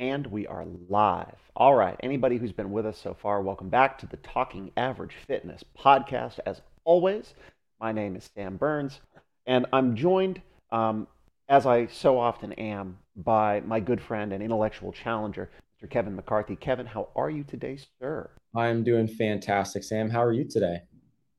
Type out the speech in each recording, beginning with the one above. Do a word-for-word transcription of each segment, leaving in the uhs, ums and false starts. And we are live. All right, anybody who's been with us so far, welcome back to the Talking Average Fitness Podcast. As always, my name is Sam Burns, and I'm joined, um, as I so often am, by my good friend and intellectual challenger, Mister Kevin McCarthy. Kevin, how are you today, sir? I'm doing fantastic, Sam. How are you today?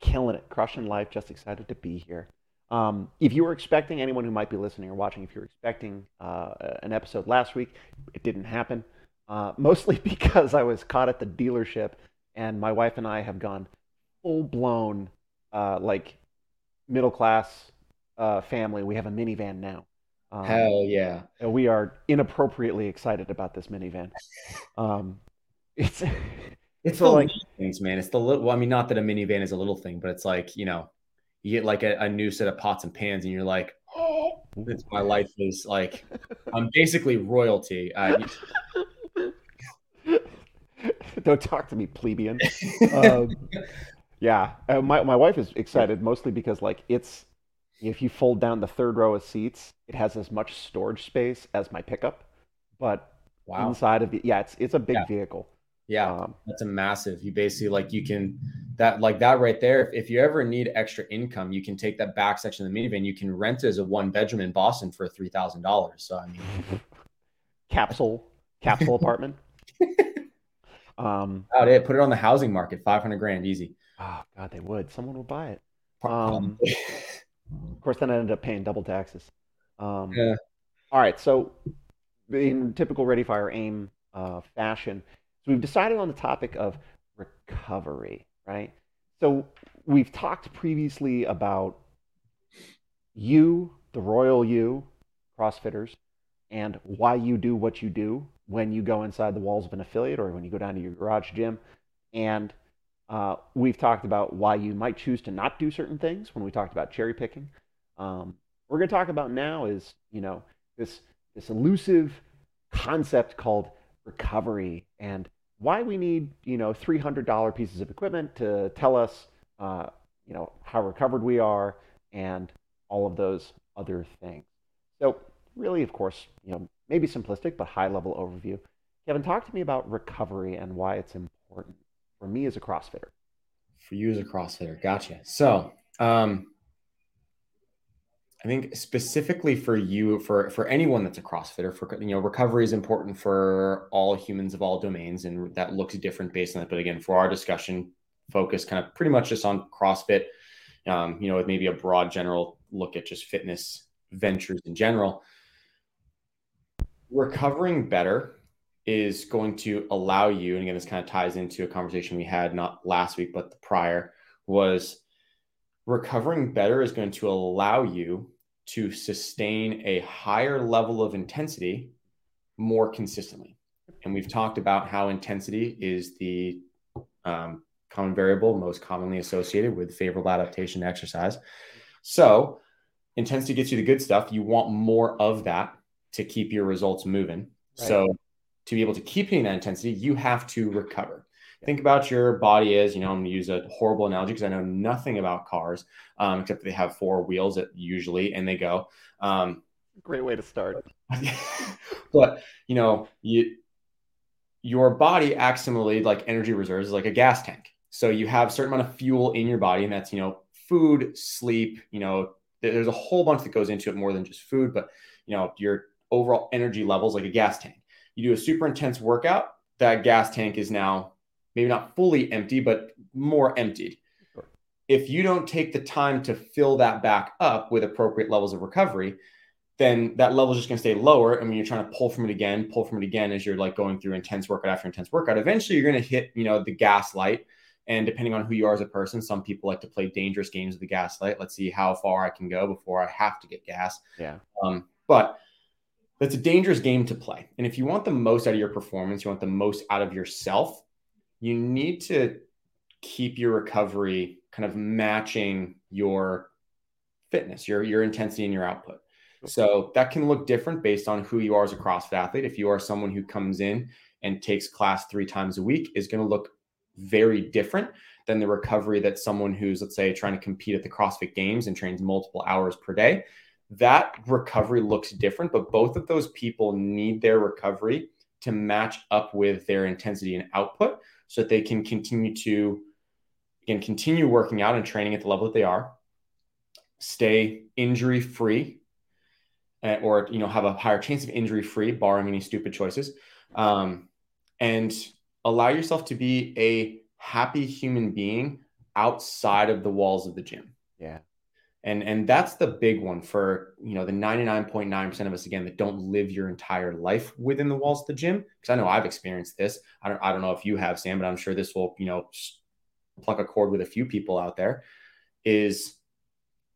Killing it, crushing life, just excited to be here. Um, if you were expecting, anyone who might be listening or watching, if you were expecting uh, an episode last week, it didn't happen, uh, mostly because I was caught at the dealership, and my wife and I have gone full-blown, uh, like, middle-class uh, family. We have a minivan now. Um, Hell yeah. And we are inappropriately excited about this minivan. Um, it's it's so the like, little things, man. It's the little, well, I mean, not that a minivan is a little thing, but it's like, you know, you get like a, a new set of pots and pans and you're like, oh, it's, my life is like, I'm basically royalty. Uh, Don't talk to me, plebeian. um, yeah. Uh, my, my wife is excited mostly because like it's, if you fold down the third row of seats, it has as much storage space as my pickup, but wow. Inside of it, yeah, it's, it's a big yeah. vehicle. Yeah, um, that's a massive. You basically like you can that like that right there. If, if you ever need extra income, you can take that back section of the minivan. You can rent it as a one bedroom in Boston for three thousand dollars. So I mean, capsule capsule apartment. um, about it. Put it on the housing market. Five hundred grand, easy. Oh God, they would. Someone will buy it. Um, of course, then I ended up paying double taxes. Um, yeah. All right. So in typical Ready Fire Aim uh, fashion. So we've decided on the topic of recovery, right? So we've talked previously about you, the royal you, CrossFitters, and why you do what you do when you go inside the walls of an affiliate or when you go down to your garage gym. And uh, we've talked about why you might choose to not do certain things when we talked about cherry picking. Um, what we're going to talk about now is, you know, this this elusive concept called recovery and why we need, you know, three hundred dollars pieces of equipment to tell us, uh, you know, how recovered we are and all of those other things. So really, of course, you know, maybe simplistic, but high level overview. Kevin, talk to me about recovery and why it's important for me as a CrossFitter. For you as a CrossFitter. Gotcha. So, um, I think specifically for you, for, for anyone that's a CrossFitter, for, you know, recovery is important for all humans of all domains. And that looks different based on that. But again, for our discussion, focus kind of pretty much just on CrossFit, um, you know, with maybe a broad general look at just fitness ventures in general. Recovering better is going to allow you, and again, this kind of ties into a conversation we had not last week, but the prior was recovering better is going to allow you to sustain a higher level of intensity more consistently. And we've talked about how intensity is the um, common variable most commonly associated with favorable adaptation to exercise. So intensity gets you the good stuff. You want more of that to keep your results moving. Right. So to be able to keep hitting that intensity, you have to recover. Think about your body as, you know, I'm going to use a horrible analogy because I know nothing about cars, um, except they have four wheels that usually, and they go. Um, Great way to start. But, you know, you, your body acts similarly like energy reserves is like a gas tank. So you have a certain amount of fuel in your body, and that's, you know, food, sleep, you know, there's a whole bunch that goes into it more than just food, but, you know, your overall energy levels like a gas tank. You do a super intense workout, that gas tank is now maybe not fully empty, but more emptied. Sure. If you don't take the time to fill that back up with appropriate levels of recovery, then that level is just going to stay lower. And when you're trying to pull from it again, pull from it again, as you're like going through intense workout after intense workout, eventually you're going to hit, you know, the gas light. And depending on who you are as a person, some people like to play dangerous games with the gas light. Let's see how far I can go before I have to get gas. Yeah. Um, but that's a dangerous game to play. And if you want the most out of your performance, you want the most out of yourself, you need to keep your recovery kind of matching your fitness, your, your intensity and your output. So that can look different based on who you are as a CrossFit athlete. If you are someone who comes in and takes class three times a week, is going to look very different than the recovery that someone who's, let's say, trying to compete at the CrossFit Games and trains multiple hours per day. That recovery looks different, but both of those people need their recovery to match up with their intensity and output so that they can continue to, again, continue working out and training at the level that they are, stay injury-free, uh, or, you know, have a higher chance of injury-free, barring any stupid choices, um, and allow yourself to be a happy human being outside of the walls of the gym. Yeah. And and that's the big one for, you know, the ninety-nine point nine percent of us, again, that don't live your entire life within the walls of the gym. Because I know I've experienced this. I don't I don't know if you have, Sam, but I'm sure this will, you know, pluck a chord with a few people out there. Is,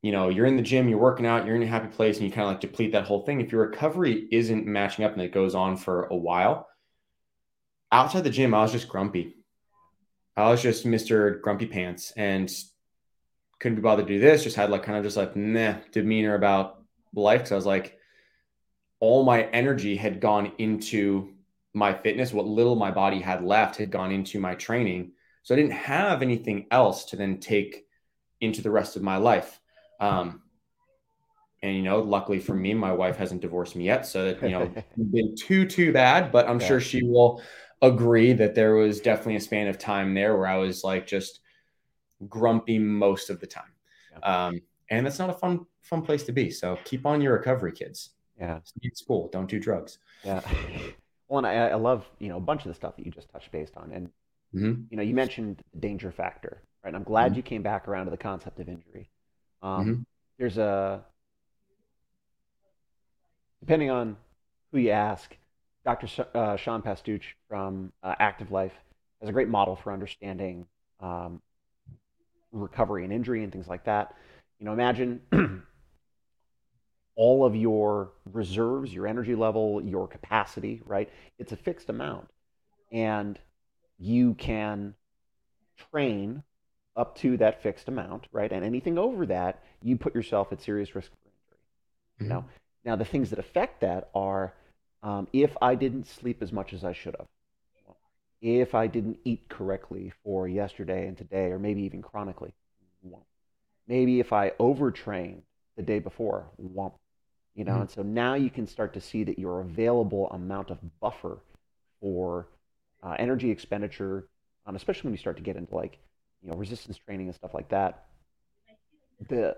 you know, you're in the gym, you're working out, you're in a happy place, and you kind of like deplete that whole thing. If your recovery isn't matching up and it goes on for a while, outside the gym, I was just grumpy. I was just Mister Grumpy Pants and couldn't be bothered to do this. Just had like kind of just like meh demeanor about life. Cause I was like, all my energy had gone into my fitness. What little my body had left had gone into my training. So I didn't have anything else to then take into the rest of my life. Um, and, you know, luckily for me, my wife hasn't divorced me yet. So that, you know, been too, too bad, but I'm yeah. sure she will agree that there was definitely a span of time there where I was like, just grumpy most of the time. Yeah. Um, and that's not a fun, fun place to be. So keep on your recovery, kids. Yeah. Stay in school. Don't do drugs. Yeah. Well, and I, I love, you know, a bunch of the stuff that you just touched based on. And, mm-hmm. you know, you mentioned the danger factor, right? And I'm glad mm-hmm. you came back around to the concept of injury. Um, mm-hmm. There's a, depending on who you ask, Doctor Sh- uh, Sean Pastuch from uh, Active Life has a great model for understanding um, recovery and injury and things like that. You know, imagine all of your reserves, your energy level, your capacity, right? It's a fixed amount. And you can train up to that fixed amount, right? And anything over that, you put yourself at serious risk for injury. You know? Mm-hmm. Now, the things that affect that are, Um, if I didn't sleep as much as I should have, if I didn't eat correctly for yesterday and today, or maybe even chronically, maybe if I overtrained the day before, you know, mm-hmm. and so now you can start to see that your available amount of buffer for uh, energy expenditure, um, especially when you start to get into like, you know, resistance training and stuff like that, the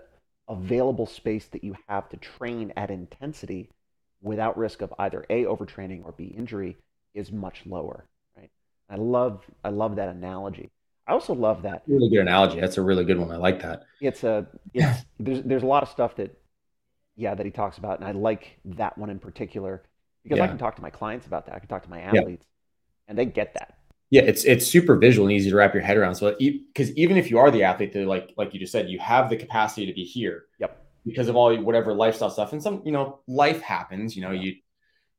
available space that you have to train at intensity without risk of either A, overtraining, or B, injury, is much lower, right? I love I love that analogy. I also love that. Really good analogy. That's a really good one. I like that. It's a, it's, there's there's a lot of stuff that, yeah, that he talks about, and I like that one in particular because yeah. I can talk to my clients about that. I can talk to my athletes, yeah. and they get that. Yeah, it's it's super visual and easy to wrap your head around. So, because even if you are the athlete, that like like you just said, you have the capacity to be here. Yep. Because of all whatever lifestyle stuff and some, you know, life happens, you know, yeah. you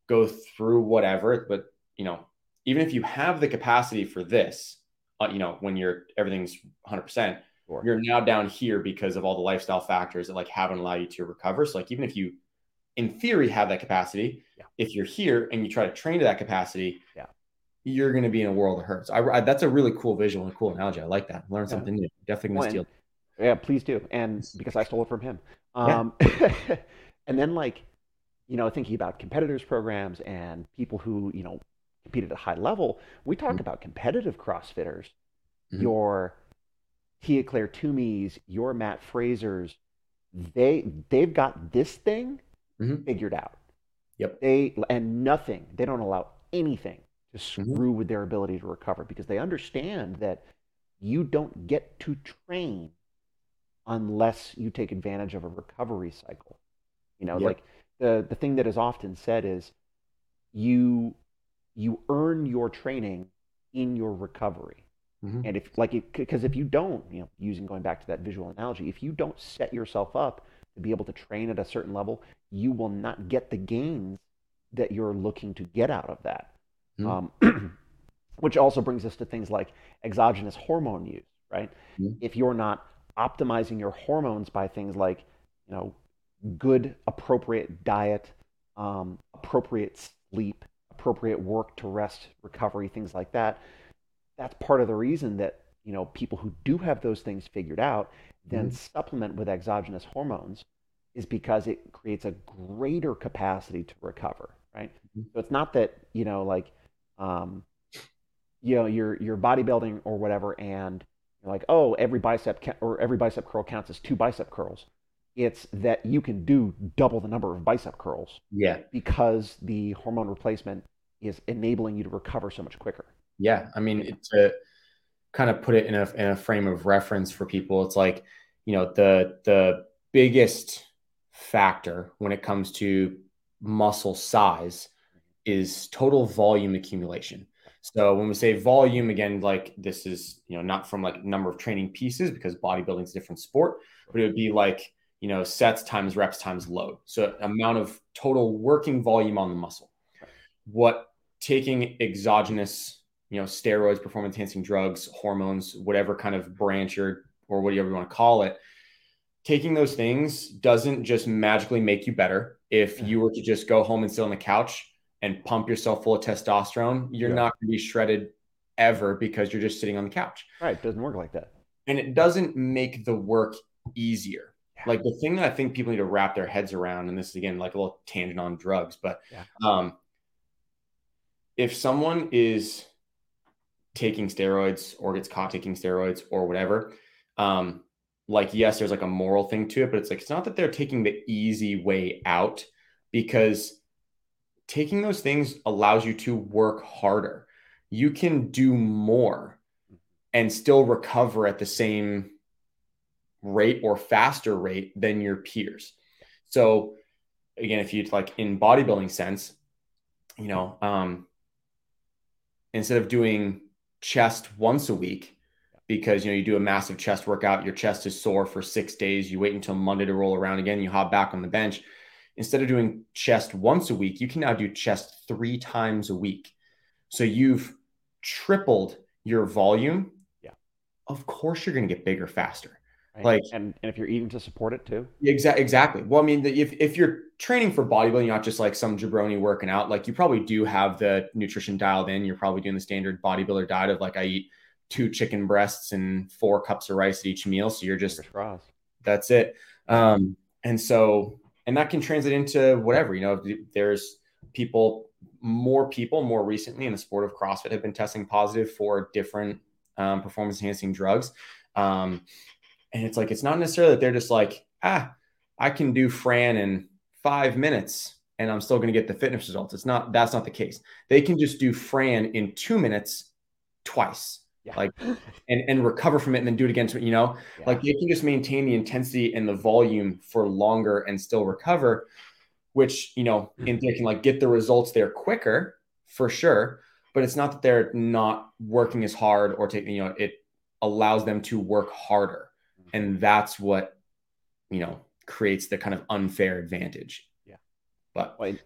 go through whatever, but, you know, even if you have the capacity for this, uh, you know, when you're, everything's one hundred percent, sure. you're now down here because of all the lifestyle factors that like haven't allowed you to recover. So like, even if you, in theory, have that capacity, yeah. if you're here and you try to train to that capacity, yeah. you're going to be in a world of hurts. I, I, that's a really cool visual and cool analogy. I like that. Learn yeah. something new. Definitely going to steal. Yeah, please do. And because I stole it from him. Um, yeah. And then like, you know, thinking about competitors programs and people who, you know, compete at a high level, we talk mm-hmm. about competitive CrossFitters, mm-hmm. your Tia Claire Toomeys, your Matt Frasers, they, they've got this thing mm-hmm. figured out. Yep. They, and nothing, they don't allow anything to screw mm-hmm. with their ability to recover because they understand that you don't get to train unless you take advantage of a recovery cycle. You know, yep. like the, the thing that is often said is you you earn your training in your recovery. Mm-hmm. And if like, because if you don't, you know, using going back to that visual analogy, if you don't set yourself up to be able to train at a certain level, you will not get the gains that you're looking to get out of that. Mm-hmm. Um, which also brings us to things like exogenous hormone use, right? Mm-hmm. If you're not optimizing your hormones by things like, you know, good, appropriate diet, um, appropriate sleep, appropriate work to rest, recovery, things like that. That's part of the reason that, you know, people who do have those things figured out then mm-hmm. supplement with exogenous hormones is because it creates a greater capacity to recover, right? Mm-hmm. So it's not that, you know, like um, you know, you're, you're bodybuilding or whatever, and you're like, oh, every bicep ca- or every bicep curl counts as two bicep curls. It's that you can do double the number of bicep curls. Yeah. Because the hormone replacement is enabling you to recover so much quicker. Yeah. I mean, to kind of put it in a, in a frame of reference for people, it's like, you know, the, the biggest factor when it comes to muscle size is total volume accumulation. So when we say volume, again, like this is, you know, not from like number of training pieces, because bodybuilding is a different sport, but it would be like, you know, sets times reps times load. So amount of total working volume on the muscle. What taking exogenous, you know, steroids, performance enhancing drugs, hormones, whatever kind of branch or, or whatever you want to call it, taking those things doesn't just magically make you better. If you were to just go home and sit on the couch and pump yourself full of testosterone, you're yeah. not going to be shredded ever, because you're just sitting on the couch. Right. It doesn't work like that. And it doesn't make the work easier. Like the thing that I think people need to wrap their heads around, and this is again, like a little tangent on drugs, but yeah. um, if someone is taking steroids or gets caught taking steroids or whatever, um, like, yes, there's like a moral thing to it, but it's like, it's not that they're taking the easy way out, because taking those things allows you to work harder. You can do more and still recover at the same rate or faster rate than your peers. So again, if you like in bodybuilding sense, you know, um, instead of doing chest once a week, because, you know, you do a massive chest workout, your chest is sore for six days, you wait until Monday to roll around again, you hop back on the bench. Instead of doing chest once a week, you can now do chest three times a week. So you've tripled your volume. Yeah. Of course you're going to get bigger faster. Like, and, and if you're eating to support it too. Exactly. Exactly. Well, I mean, the, if, if you're training for bodybuilding, you're not just like some jabroni working out, like you probably do have the nutrition dialed in. You're probably doing the standard bodybuilder diet of like, I eat two chicken breasts and four cups of rice at each meal. So you're just, that's it. Um, and so, and that can translate into whatever, you know, there's people, more people more recently in the sport of CrossFit have been testing positive for different um, performance enhancing drugs. Um, And it's like, it's not necessarily that they're just like, ah, I can do Fran in five minutes and I'm still going to get the fitness results. It's not, that's not the case. They can just do Fran in two minutes twice, yeah. like, and, and recover from it and then do it again. You know, yeah. like they can just maintain the intensity and the volume for longer and still recover, which, you know, mm-hmm. and they can like get the results there quicker for sure. But it's not that they're not working as hard or taking, you know, it allows them to work harder. And that's what, you know, creates the kind of unfair advantage. Yeah. But Wait,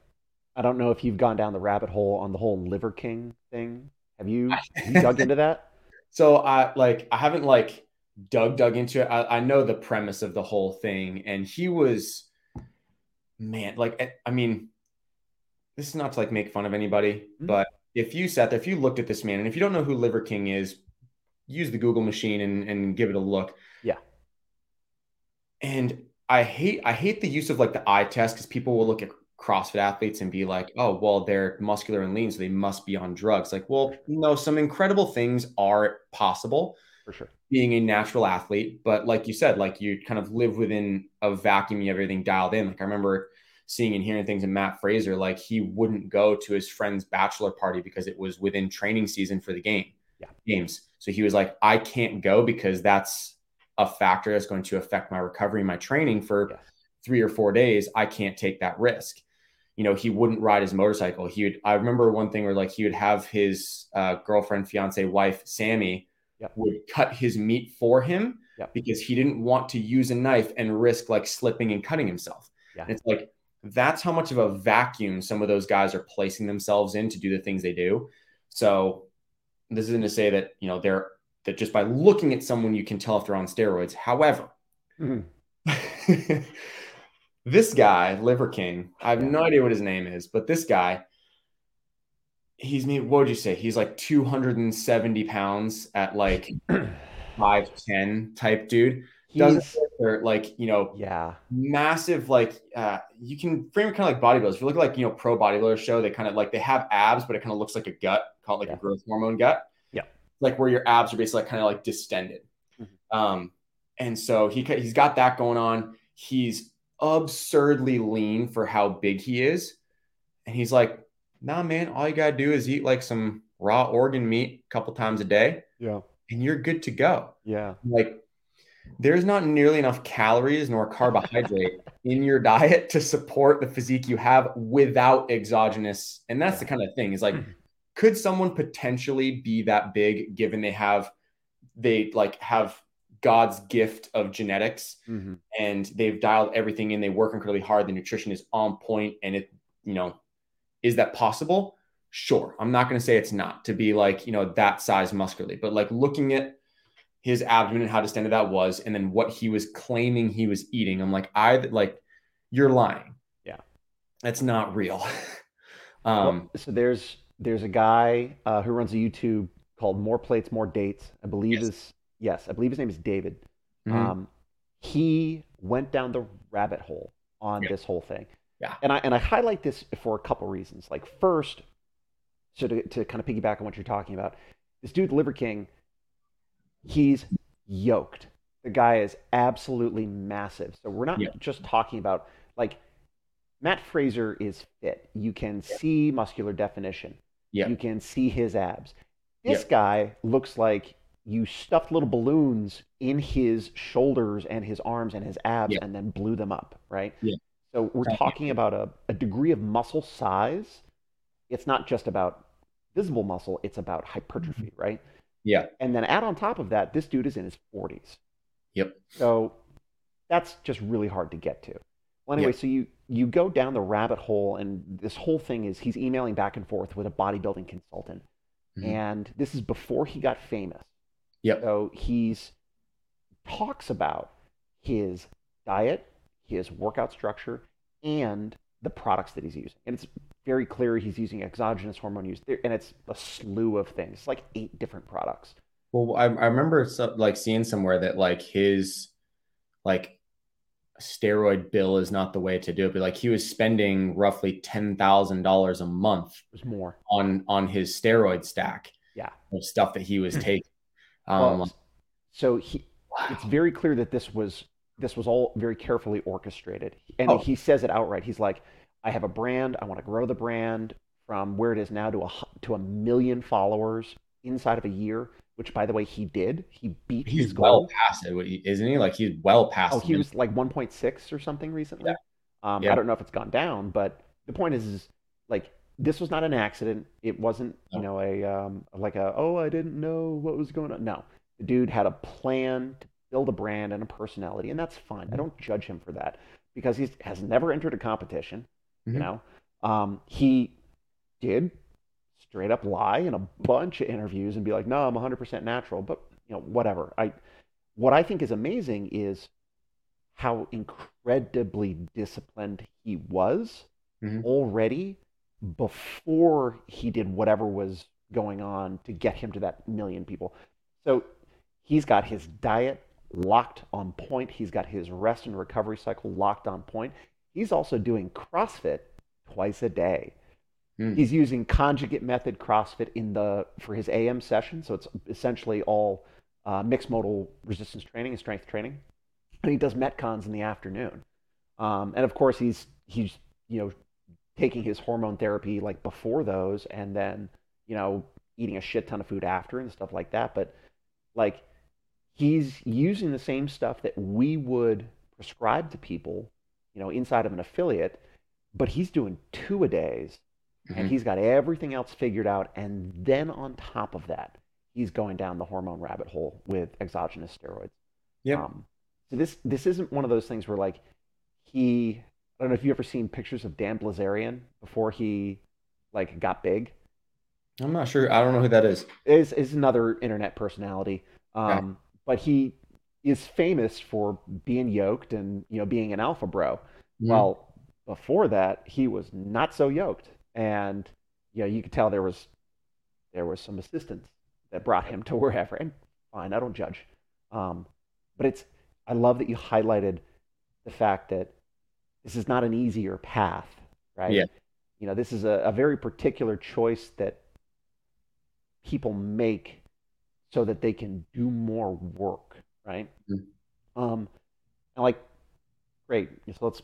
I don't know if you've gone down the rabbit hole on the whole Liver King thing. Have you, have you dug into that? So I like, I haven't like dug, dug into it. I, I know the premise of the whole thing. And he was, man, like, I mean, this is not to like make fun of anybody, mm-hmm. but if you sat there, if you looked at this man, and if you don't know who Liver King is, use the Google machine and, and give it a look. Yeah. And I hate, I hate the use of like the eye test, because people will look at CrossFit athletes and be like, oh, well, they're muscular and lean, so they must be on drugs. Like, well, you know, some incredible things are possible for sure, being a natural athlete. But like you said, like you kind of live within a vacuum, you have everything dialed in. Like I remember seeing and hearing things in Matt Fraser, like he wouldn't go to his friend's bachelor party because it was within training season for the game. Yeah. Games. So he was like, I can't go because that's a factor that's going to affect my recovery, my training for yeah. three or four days. I can't take that risk. You know, he wouldn't ride his motorcycle. He would, I remember one thing where like he would have his uh, girlfriend, fiance, wife, Sammy yep. would cut his meat for him yep. because he didn't want to use a knife and risk like slipping and cutting himself. Yeah. And it's like, that's how much of a vacuum some of those guys are placing themselves in to do the things they do. So this isn't to say that, you know, they're that just by looking at someone, you can tell if they're on steroids. However, mm-hmm. this guy, Liver King, I have yeah. no idea what his name is, but this guy, he's made, what would you say? He's like two hundred seventy pounds at like five ten type dude. He's, doesn't they're like, you know, yeah, massive, like uh, you can frame it kind of like bodybuilders. If you look at like, you know, pro bodybuilders show, they kind of like, they have abs, but it kind of looks like a gut, called like yeah. a growth hormone gut. Yeah. Like where your abs are basically like, kind of like distended. Mm-hmm. Um, and so he, he's got that going on. He's absurdly lean for how big he is. And he's like, nah, man, all you gotta do is eat like some raw organ meat a couple times a day. Yeah. And you're good to go. Yeah. Like, there's not nearly enough calories nor carbohydrate in your diet to support the physique you have without exogenous. And that's yeah. the kind of thing is like, mm-hmm. could someone potentially be that big given they have, they like have God's gift of genetics mm-hmm. and they've dialed everything in. They work incredibly hard. The nutrition is on point. And it, you know, is that possible? Sure. I'm not going to say it's not to be like, you know, that size muscularly, but like looking at his abdomen and how distended that was, and then what he was claiming he was eating. I'm like, I like, you're lying. Yeah, that's not real. um, well, so there's there's a guy uh, who runs a YouTube called More Plates More Dates. I believe yes. is yes, I believe his name is David. Mm-hmm. Um, he went down the rabbit hole on yeah. this whole thing. Yeah, and I and I highlight this for a couple reasons. Like first, so to to kind of piggyback on what you're talking about, this dude, The Liver King. He's yoked. The guy is absolutely massive. So we're not yeah. just talking about like Matt Fraser is fit. You can yeah. see muscular definition. Yeah. You can see his abs. This yeah. guy looks like you stuffed little balloons in his shoulders and his arms and his abs yeah. and then blew them up, right? Yeah. So we're right. talking about a, a degree of muscle size. It's not just about visible muscle. It's about hypertrophy, mm-hmm. right? Yeah. And then add on top of that, this dude is in his forties. Yep. So that's just really hard to get to. Well, anyway, yep. so you, you go down the rabbit hole, and this whole thing is he's emailing back and forth with a bodybuilding consultant. Mm-hmm. And this is before he got famous. Yep. So he's talks about his diet, his workout structure, and the products that he's using. And it's very clear he's using exogenous hormone use there, and it's a slew of things. It's like eight different products. Well, I, I remember so, like seeing somewhere that like his like steroid bill is not the way to do it, but like he was spending roughly ten thousand dollars a month more on, on his steroid stack yeah. of stuff that he was taking. Um, well, so he, wow. it's very clear that this was, this was all very carefully orchestrated. And oh. he says it outright. He's like, I have a brand. I want to grow the brand from where it is now to a to a million followers inside of a year. Which, by the way, he did. He beat he's his goal. He's well past it, isn't he? Like he's well past. Oh, he him. was like one point six or something recently. Yeah. Um, yeah. I don't know if it's gone down, but the point is, is like this was not an accident. It wasn't, no. you know, a um, like a oh, I didn't know what was going on. No, the dude had a plan to build a brand and a personality, and that's fine. I don't judge him for that because he has never entered a competition. You know, um, he did straight up lie in a bunch of interviews and be like, no, I'm one hundred percent natural. But, you know, whatever. I, what I think is amazing is how incredibly disciplined he was mm-hmm. already before he did whatever was going on to get him to that million people. So he's got his diet locked on point. He's got his rest and recovery cycle locked on point. He's also doing CrossFit twice a day. Mm. He's using conjugate method CrossFit in the for his A M session. So it's essentially all uh, mixed modal resistance training and strength training. And he does Metcons in the afternoon. Um, and of course, he's he's you know taking his hormone therapy like before those, and then you know eating a shit ton of food after and stuff like that. But like he's using the same stuff that we would prescribe to people, you know, inside of an affiliate, but he's doing two a days mm-hmm. and he's got everything else figured out. And then on top of that, he's going down the hormone rabbit hole with exogenous steroids. Yeah. Um, so this, this isn't one of those things where like he, I don't know if you've ever seen pictures of Dan Blazarian before he like got big. I'm not sure. I don't know who that is. Is is another internet personality. Um, okay. But he is famous for being yoked and, you know, being an alpha bro. Mm-hmm. Well, before that, he was not so yoked. And, you know, you could tell there was there was some assistance that brought him to wherever. And fine, I don't judge. Um, but it's I love that you highlighted the fact that this is not an easier path, right? Yeah. You know, this is a, a very particular choice that people make so that they can do more work, right? Mm-hmm. Um, and like, great. So let's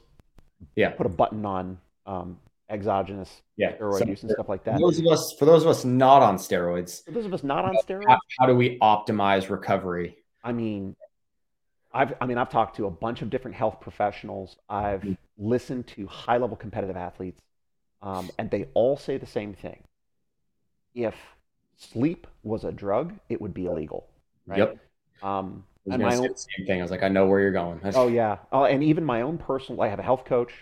yeah. put a button on um, exogenous yeah. steroid so use and for, stuff like that. For those of us, for those of us not on steroids, for those of us not on steroids, how, how do we optimize recovery? I mean, I've I mean I've talked to a bunch of different health professionals. I've mm-hmm. listened to high-level competitive athletes, um, and they all say the same thing. If sleep was a drug, it would be illegal, right? Yep. Um, and my own same thing. I was like, I know where you're going. That's... Oh yeah. Oh, and even my own personal. I have a health coach,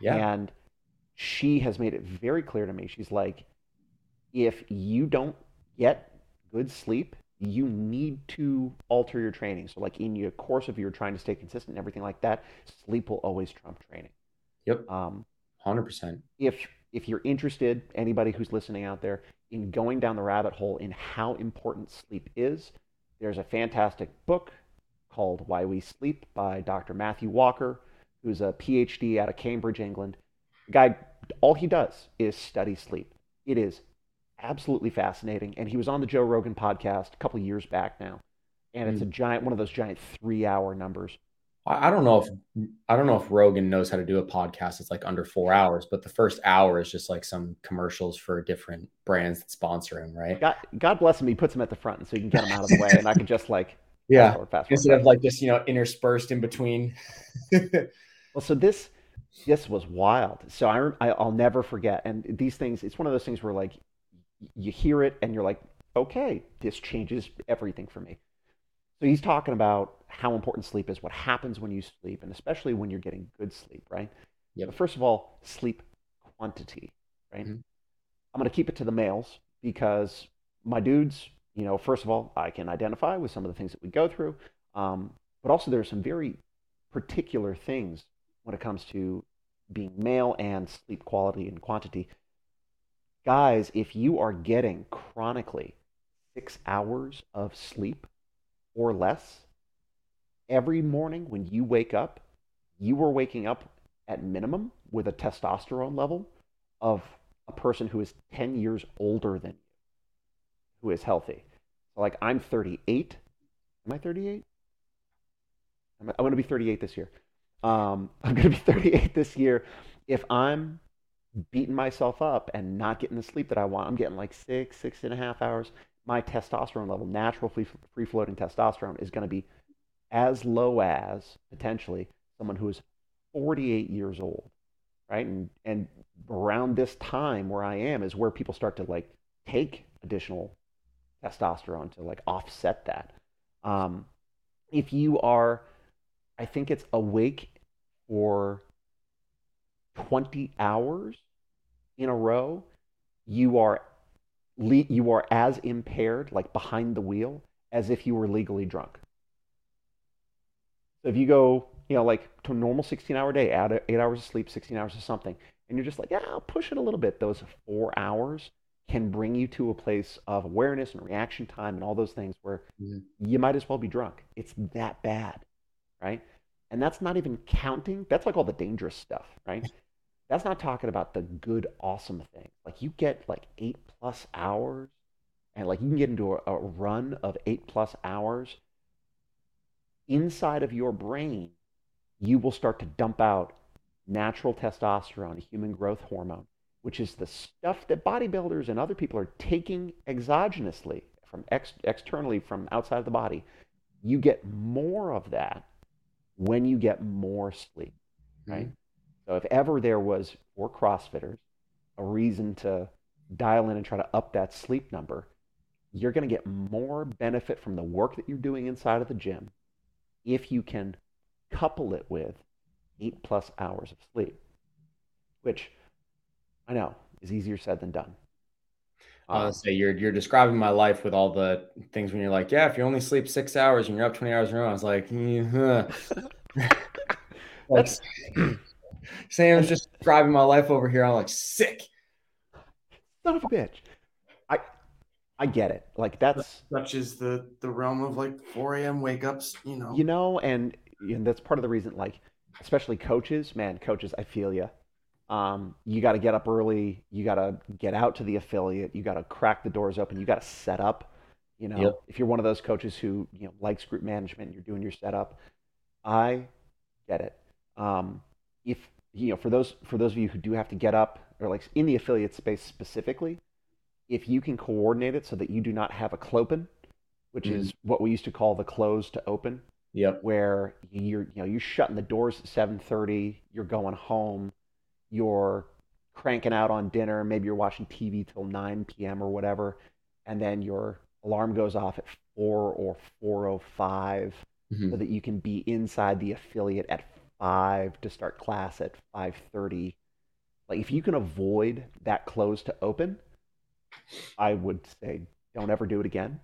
yeah. and she has made it very clear to me. She's like, if you don't get good sleep, you need to alter your training. So like in your course, if you're trying to stay consistent and everything like that, sleep will always trump training. Yep. Um, one hundred percent. If, if you're interested, anybody who's listening out there, in going down the rabbit hole in how important sleep is, there's a fantastic book called Why We Sleep by Doctor Matthew Walker, who's a P H D out of Cambridge, England. The guy, all he does is study sleep. It is absolutely fascinating. And he was on the Joe Rogan podcast a couple of years back now. And it's a giant, one of those giant three hour numbers. I don't know if, I don't know if Rogan knows how to do a podcast. It's like under four hours, but the first hour is just like some commercials for different brands that sponsor him. Right. God, God bless him. He puts them at the front and so you can get them out of the way and I can just like, yeah, fast instead of like just, you know, interspersed in between. Well, so this, this was wild. So I, I, I'll never forget. And these things, it's one of those things where like, you hear it and you're like, okay, this changes everything for me. So he's talking about how important sleep is, what happens when you sleep, and especially when you're getting good sleep, right? Yep. But first of all, sleep quantity, right? Mm-hmm. I'm going to keep it to the males because my dudes, you know, first of all, I can identify with some of the things that we go through. Um, but also there are some very particular things when it comes to being male and sleep quality and quantity. Guys, if you are getting chronically six hours of sleep or less, every morning when you wake up, you are waking up at minimum with a testosterone level of a person who is ten years older than you, who is healthy. Like I'm thirty-eight. Am I thirty-eight? I'm going to be thirty-eight this year. Um, I'm going to be thirty-eight this year. If I'm beating myself up and not getting the sleep that I want, I'm getting like six, six and a half hours, my testosterone level, natural free-floating testosterone, is going to be as low as potentially someone who is forty-eight years old, right? And and around this time where I am is where people start to like take additional testosterone to like offset that. Um, if you are, I think it's awake for twenty hours in a row, you are le- you are as impaired, like behind the wheel, as if you were legally drunk. So if you go, you know, like to a normal sixteen-hour day, add eight hours of sleep, sixteen hours of something, and you're just like, yeah, I'll push it a little bit. Those four hours can bring you to a place of awareness and reaction time and all those things where mm-hmm. you might as well be drunk. It's that bad, right? And that's not even counting. That's like all the dangerous stuff, right? That's not talking about the good, awesome thing. Like you get like eight plus hours and like you can get into a, a run of eight plus hours. Inside of your brain, you will start to dump out natural testosterone, human growth hormone, which is the stuff that bodybuilders and other people are taking exogenously from ex- externally from outside of the body. You get more of that when you get more sleep, right? Mm-hmm. So if ever there was, for CrossFitters, a reason to dial in and try to up that sleep number, you're going to get more benefit from the work that you're doing inside of the gym if you can couple it with eight plus hours of sleep, which I know is easier said than done. Honestly, you're you're describing my life with all the things when you're like, yeah, if you only sleep six hours and you're up twenty hours in a row, I was like, yeah. Like Sam's just describing my life over here. I'm like, sick. Son of a bitch. I I get it. Like that's such is the the realm of like four a.m. wake ups, you know. You know, and and that's part of the reason, like, especially coaches, man, coaches, I feel you. Um, you got to get up early. You got to get out to the affiliate. You got to crack the doors open. You got to set up, you know, yep. If you're one of those coaches who, you know, likes group management and you're doing your setup, I get it. Um, if, you know, for those, for those of you who do have to get up, or like in the affiliate space specifically, if you can coordinate it so that you do not have a clopen, which mm-hmm. is what we used to call the close to open, yep. where you're, you know, you're shutting the doors at seven thirty, you're going home, you're cranking out on dinner, maybe you're watching T V till nine p.m. or whatever, and then your alarm goes off at four or four oh five mm-hmm. so that you can be inside the affiliate at five to start class at five thirty. Like, if you can avoid that close to open, I would say don't ever do it again.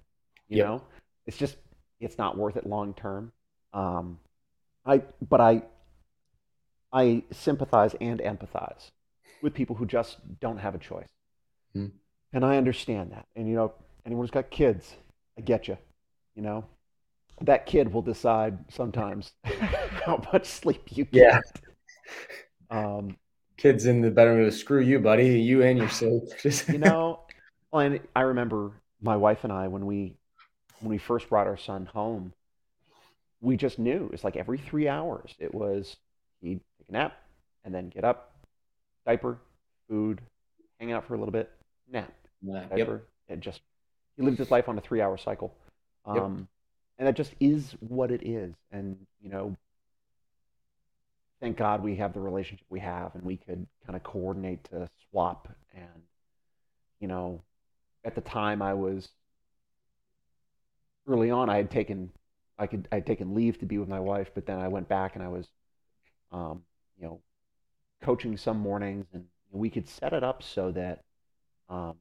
You yep. know, it's just, it's not worth it long term. Um, I, but I, I sympathize and empathize with people who just don't have a choice. Mm. And I understand that. And, you know, anyone who's got kids, I get you, you know, that kid will decide sometimes how much sleep you get. Yeah. Um, kids in the bedroom will screw you, buddy, you and your sleep. You know, well, and I remember my wife and I, when we, when we first brought our son home, we just knew it's like every three hours it was he'd take a nap and then get up, diaper, food, hang out for a little bit, nap, yeah, diaper. Yep. And just, he lived his life on a three hour cycle. Um, yep. And that just is what it is. And, you know, thank God we have the relationship we have, and we could kind of coordinate to swap. And, you know, at the time I was, early on, I had taken, I could, I had taken leave to be with my wife, but then I went back and I was, um, you know, coaching some mornings, and we could set it up so that, um,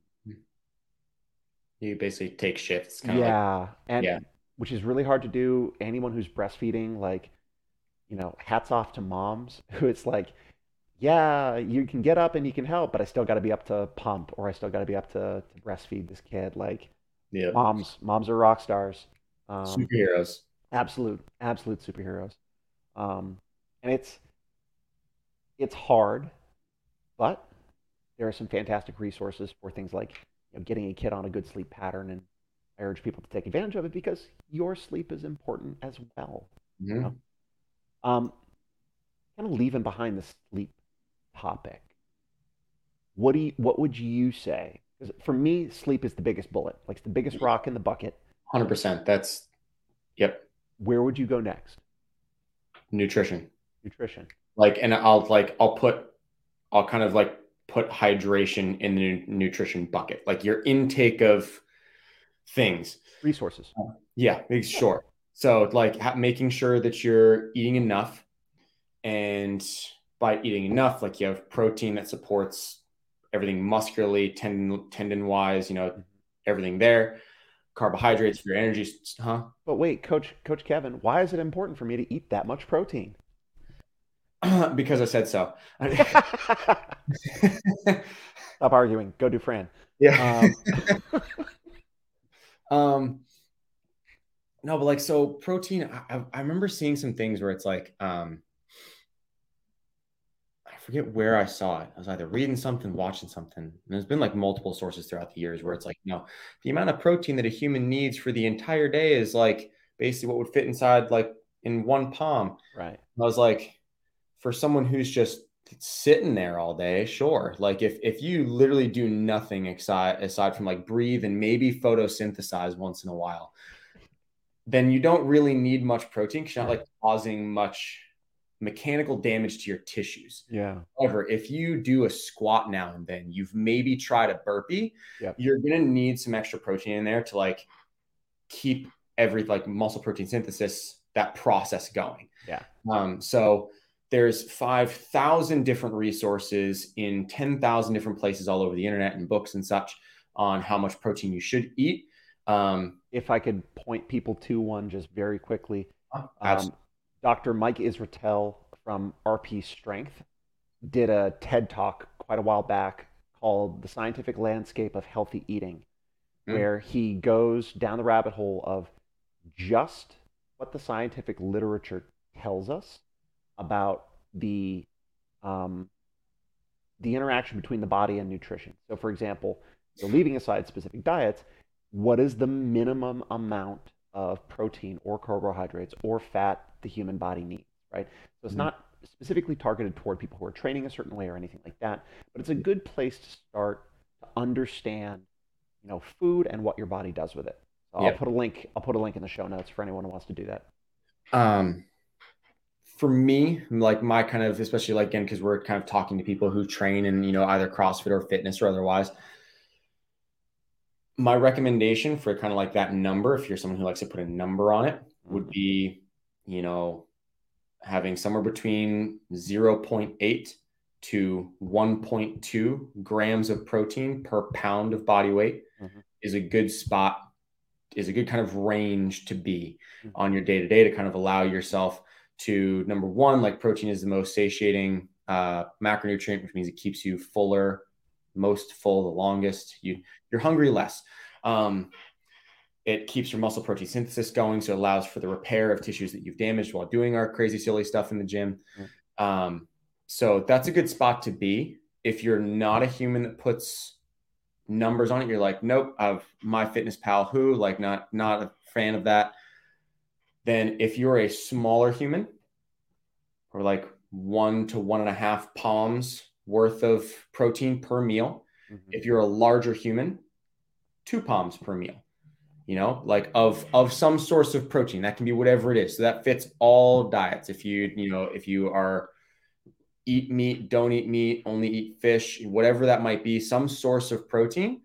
you basically take shifts. Kind yeah, of like, and yeah. which is really hard to do. Anyone who's breastfeeding, like, you know, hats off to moms who it's like, yeah, you can get up and you can help, but I still got to be up to pump, or I still got to be up to, to breastfeed this kid, like. Yeah, moms, moms are rock stars, um, superheroes, absolute, absolute superheroes. Um, and it's, it's hard, but there are some fantastic resources for things like, you know, getting a kid on a good sleep pattern. And I urge people to take advantage of it, because your sleep is important as well. Yeah. You know? Um, kind of leaving behind the sleep topic. What do you, what would you say? Because for me, sleep is the biggest bullet. Like, it's the biggest rock in the bucket. one hundred percent. That's, yep. Where would you go next? Nutrition. Nutrition. Like, and I'll, like, I'll put, I'll kind of, like, put hydration in the nutrition bucket. Like, your intake of things. Resources. Yeah, sure. So, like, making sure that you're eating enough. And by eating enough, like, you have protein that supports everything muscularly, tendon, tendon wise, you know, mm-hmm. everything there, carbohydrates for your energy. Huh? But wait, coach, coach Kevin, why is it important for me to eat that much protein? Because I said so. Stop arguing. Go do Fran. Yeah. Um, um, no, but like, so protein, I, I remember seeing some things where it's like, um, I forget where I saw it. I was either reading something, watching something. And there's been like multiple sources throughout the years where it's like, no, the amount of protein that a human needs for the entire day is like basically what would fit inside, like in one palm. Right. And I was like, for someone who's just sitting there all day, sure. Like if, if you literally do nothing aside, aside from like breathe and maybe photosynthesize once in a while, then you don't really need much protein, because you're not like causing much mechanical damage to your tissues. Yeah. However, if you do a squat now and then, you've maybe tried a burpee, yep. you're going to need some extra protein in there to like keep every like muscle protein synthesis, that process going. Yeah. Um, so there's five thousand different resources in ten thousand different places all over the internet and books and such on how much protein you should eat. Um, if I could point people to one just very quickly, um, Doctor Mike Israetel from R P Strength did a TED Talk quite a while back called The Scientific Landscape of Healthy Eating, mm. where he goes down the rabbit hole of just what the scientific literature tells us about the um, the interaction between the body and nutrition. So, for example, so leaving aside specific diets, what is the minimum amount of protein or carbohydrates or fat the human body needs, right? So it's mm-hmm. not specifically targeted toward people who are training a certain way or anything like that, but it's a good place to start to understand, you know, food and what your body does with it. So yep. I'll put a link, I'll put a link in the show notes for anyone who wants to do that. Um, for me, like my kind of, especially like, again, because we're kind of talking to people who train in, you know, either CrossFit or fitness or otherwise, my recommendation for kind of like that number, if you're someone who likes to put a number on it, would be, you know, having somewhere between zero point eight to one point two grams of protein per pound of body weight mm-hmm. is a good spot, is a good kind of range to be mm-hmm. on your day-to-day to kind of allow yourself to, number one, like protein is the most satiating uh, macronutrient, which means it keeps you fuller, most full, the longest. You, you're hungry less. Um, it keeps your muscle protein synthesis going, so it allows for the repair of tissues that you've damaged while doing our crazy, silly stuff in the gym. Mm-hmm. Um, so that's a good spot to be. If you're not a human that puts numbers on it, you're like, nope, I've MyFitnessPal who, like not, not a fan of that. Then if you're a smaller human or like one to one and a half palms worth of protein per meal. Mm-hmm. If you're a larger human, two palms per meal, you know, like of, of some source of protein that can be whatever it is. So that fits all diets. If you, you know, if you are eat meat, don't eat meat, only eat fish, whatever that might be, some source of protein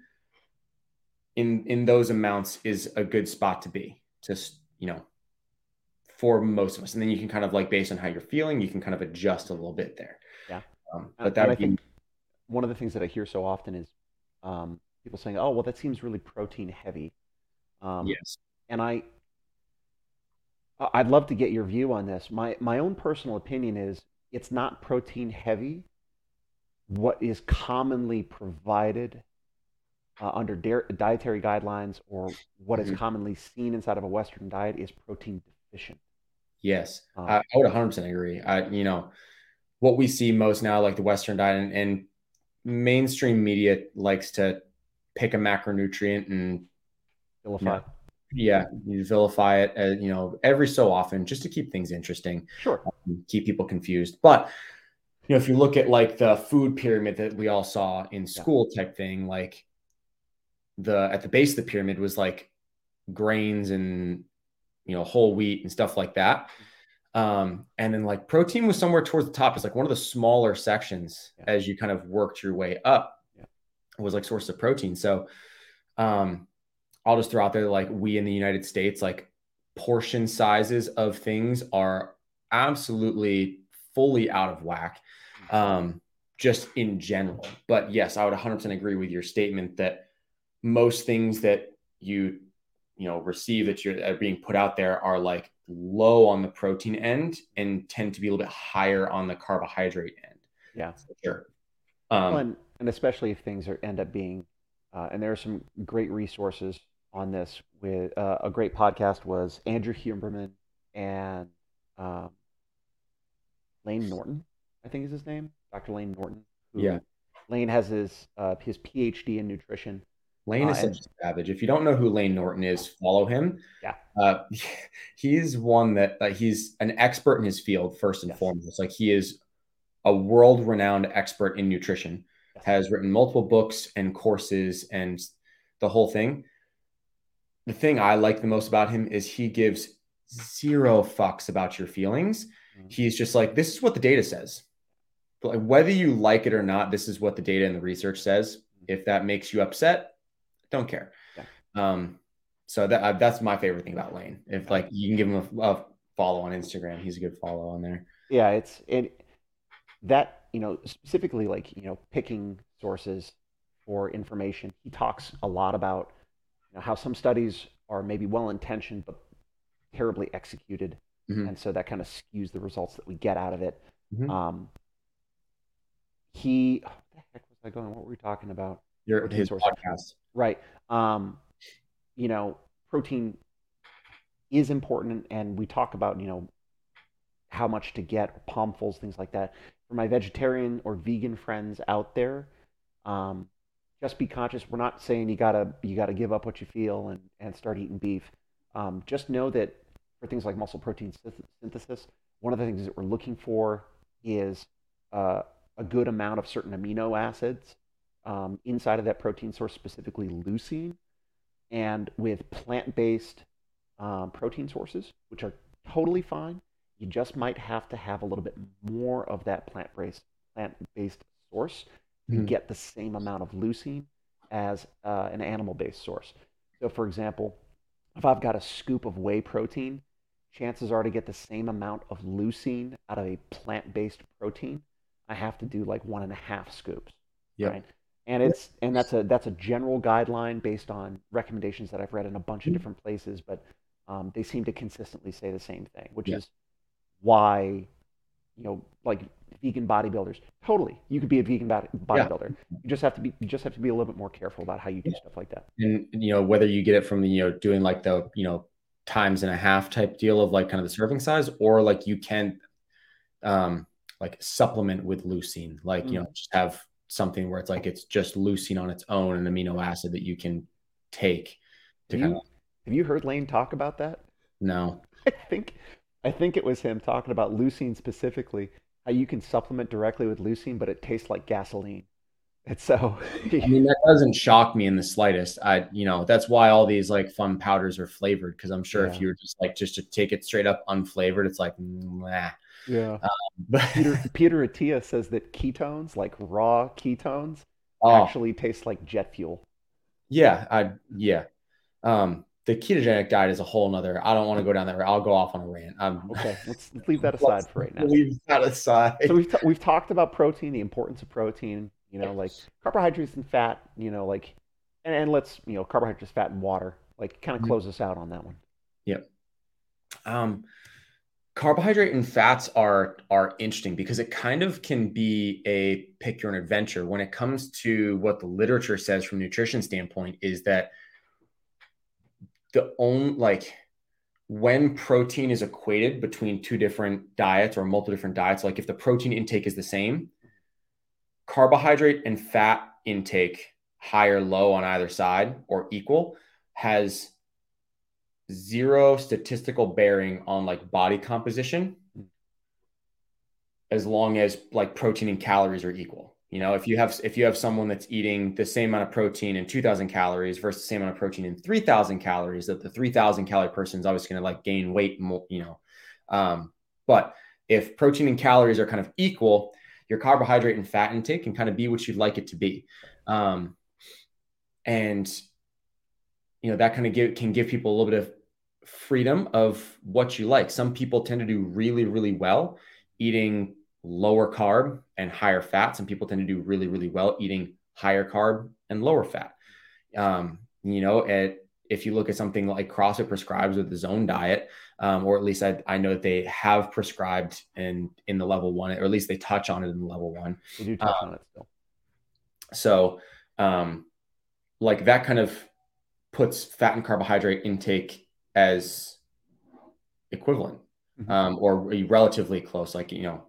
in, in those amounts is a good spot to be just, you know, for most of us. And then you can kind of like, based on how you're feeling, you can kind of adjust a little bit there. Yeah. Um, but that I think be... one of the things that I hear so often is um, people saying, oh, well, that seems really protein heavy. Um, yes. And I, I'd love to get your view on this. My, my own personal opinion is it's not protein heavy. What is commonly provided uh, under da- dietary guidelines or what mm-hmm. is commonly seen inside of a Western diet is protein deficient. Yes. Um, I, I would one hundred percent agree. I, you know, what we see most now, like the Western diet and, and mainstream media likes to pick a macronutrient and vilify. Yeah. You vilify it, uh, you know, every so often just to keep things interesting. Sure. Um, keep people confused. But, you know, if you look at like the food pyramid that we all saw in school yeah. type thing, like the, at the base of the pyramid was like grains and, you know, whole wheat and stuff like that. Um, and then like protein was somewhere towards the top. It's like one of the smaller sections yeah. as you kind of worked your way up yeah. was like source of protein. So, um, I'll just throw out there, like we in the United States, like portion sizes of things are absolutely fully out of whack, um, just in general. But yes, I would one hundred percent agree with your statement that most things that you, you know, receive that you're that are being put out there are like low on the protein end and tend to be a little bit higher on the carbohydrate end. Yeah, for sure. Um, well, and, and especially if things are end up being, uh, and there are some great resources on this with uh, a great podcast was Andrew Huberman and um, Layne Norton, I think is his name, Doctor Layne Norton. Who, yeah. Lane has his, uh, his PhD in nutrition. Lane is uh, such a savage. If you don't know who Layne Norton is, follow him. Yeah, uh, he's one that uh, he's an expert in his field first and yes. foremost. Like he is a world-renowned expert in nutrition. Yes. Has written multiple books and courses and the whole thing. The thing I like the most about him is he gives zero fucks about your feelings. Mm-hmm. He's just like, this is what the data says. Like whether you like it or not, this is what the data and the research says. Mm-hmm. If that makes you upset, don't care. Yeah. Um, so that uh, that's my favorite thing about Lane. If like you can give him a, a follow on Instagram, he's a good follow on there. Yeah, it's it that you know specifically like you know picking sources for information. He talks a lot about you know, how some studies are maybe well intentioned but terribly executed, mm-hmm. and so that kind of skews the results that we get out of it. Mm-hmm. Um, he, oh, what the heck was I going? What were we talking about? Your his podcast. Right. Um, you know, protein is important. And we talk about, you know, how much to get, palmfuls, things like that. For my vegetarian or vegan friends out there, um, just be conscious. We're not saying you gotta you gotta give up what you feel and, and start eating beef. Um, just know that for things like muscle protein synthesis, one of the things that we're looking for is uh, a good amount of certain amino acids um, inside of that protein source, specifically leucine. And with plant-based um, protein sources, which are totally fine, you just might have to have a little bit more of that plant-based plant-based source to mm. get the same amount of leucine as uh, an animal-based source. So, for example, if I've got a scoop of whey protein, chances are to get the same amount of leucine out of a plant-based protein, I have to do like one and a half scoops. Yeah. Right? And it's and that's a that's a general guideline based on recommendations that I've read in a bunch of different places, but um, they seem to consistently say the same thing, which yeah. is why, you know, like vegan bodybuilders, totally, you could be a vegan body, bodybuilder. Yeah. You just have to be you just have to be a little bit more careful about how you do yeah. stuff like that. And you know, whether you get it from the, you know, doing like the, you know, times and a half type deal of like kind of the serving size, or like you can um, like supplement with leucine, like mm. you know, just have something where it's like it's just leucine on its own, an amino acid that you can take to you, kind of... Have you heard Lane talk about that? No. I think I think it was him talking about leucine specifically, how you can supplement directly with leucine, but it tastes like gasoline. And so I mean, that doesn't shock me in the slightest. I you know, that's why all these like fun powders are flavored, because I'm sure yeah. if you were just like just to take it straight up unflavored, it's like nah. Yeah. Um, but Peter, Peter Attia says that ketones, like raw ketones, oh. actually taste like jet fuel. Yeah. I, yeah. Um, the ketogenic diet is a whole nother, I don't want to go down that route. I'll go off on a rant. Um, okay. Let's, let's leave that aside for right now. Leave that aside. So we've, t- we've talked about protein, the importance of protein, you know, yes. like carbohydrates and fat, you know, like, and, and let's, you know, carbohydrates, fat, and water, like kind of close mm-hmm. us out on that one. Yep. Um, Carbohydrate and fats are are interesting because it kind of can be a pick your own adventure when it comes to what the literature says from a nutrition standpoint, is that the only, like when protein is equated between two different diets or multiple different diets, like if the protein intake is the same, carbohydrate and fat intake, high or low on either side or equal, has zero statistical bearing on like body composition, as long as like protein and calories are equal. You know, if you have, if you have someone that's eating the same amount of protein in two thousand calories versus the same amount of protein in three thousand calories, that the three thousand calorie person is obviously going to like gain weight more, you know? Um, but if protein and calories are kind of equal, your carbohydrate and fat intake can kind of be what you'd like it to be. Um, and you know, that kind of give, can give people a little bit of freedom of what you like. Some people tend to do really, really well eating lower carb and higher fat. Some people tend to do really, really well eating higher carb and lower fat. Um, you know, at, if you look at something like CrossFit prescribes with the Zone diet, um, or at least I, I know that they have prescribed in, in the level one, or at least they touch on it in level one. They do touch um, on it still. So um, like that kind of puts fat and carbohydrate intake as equivalent, mm-hmm. um, or relatively close, like, you know,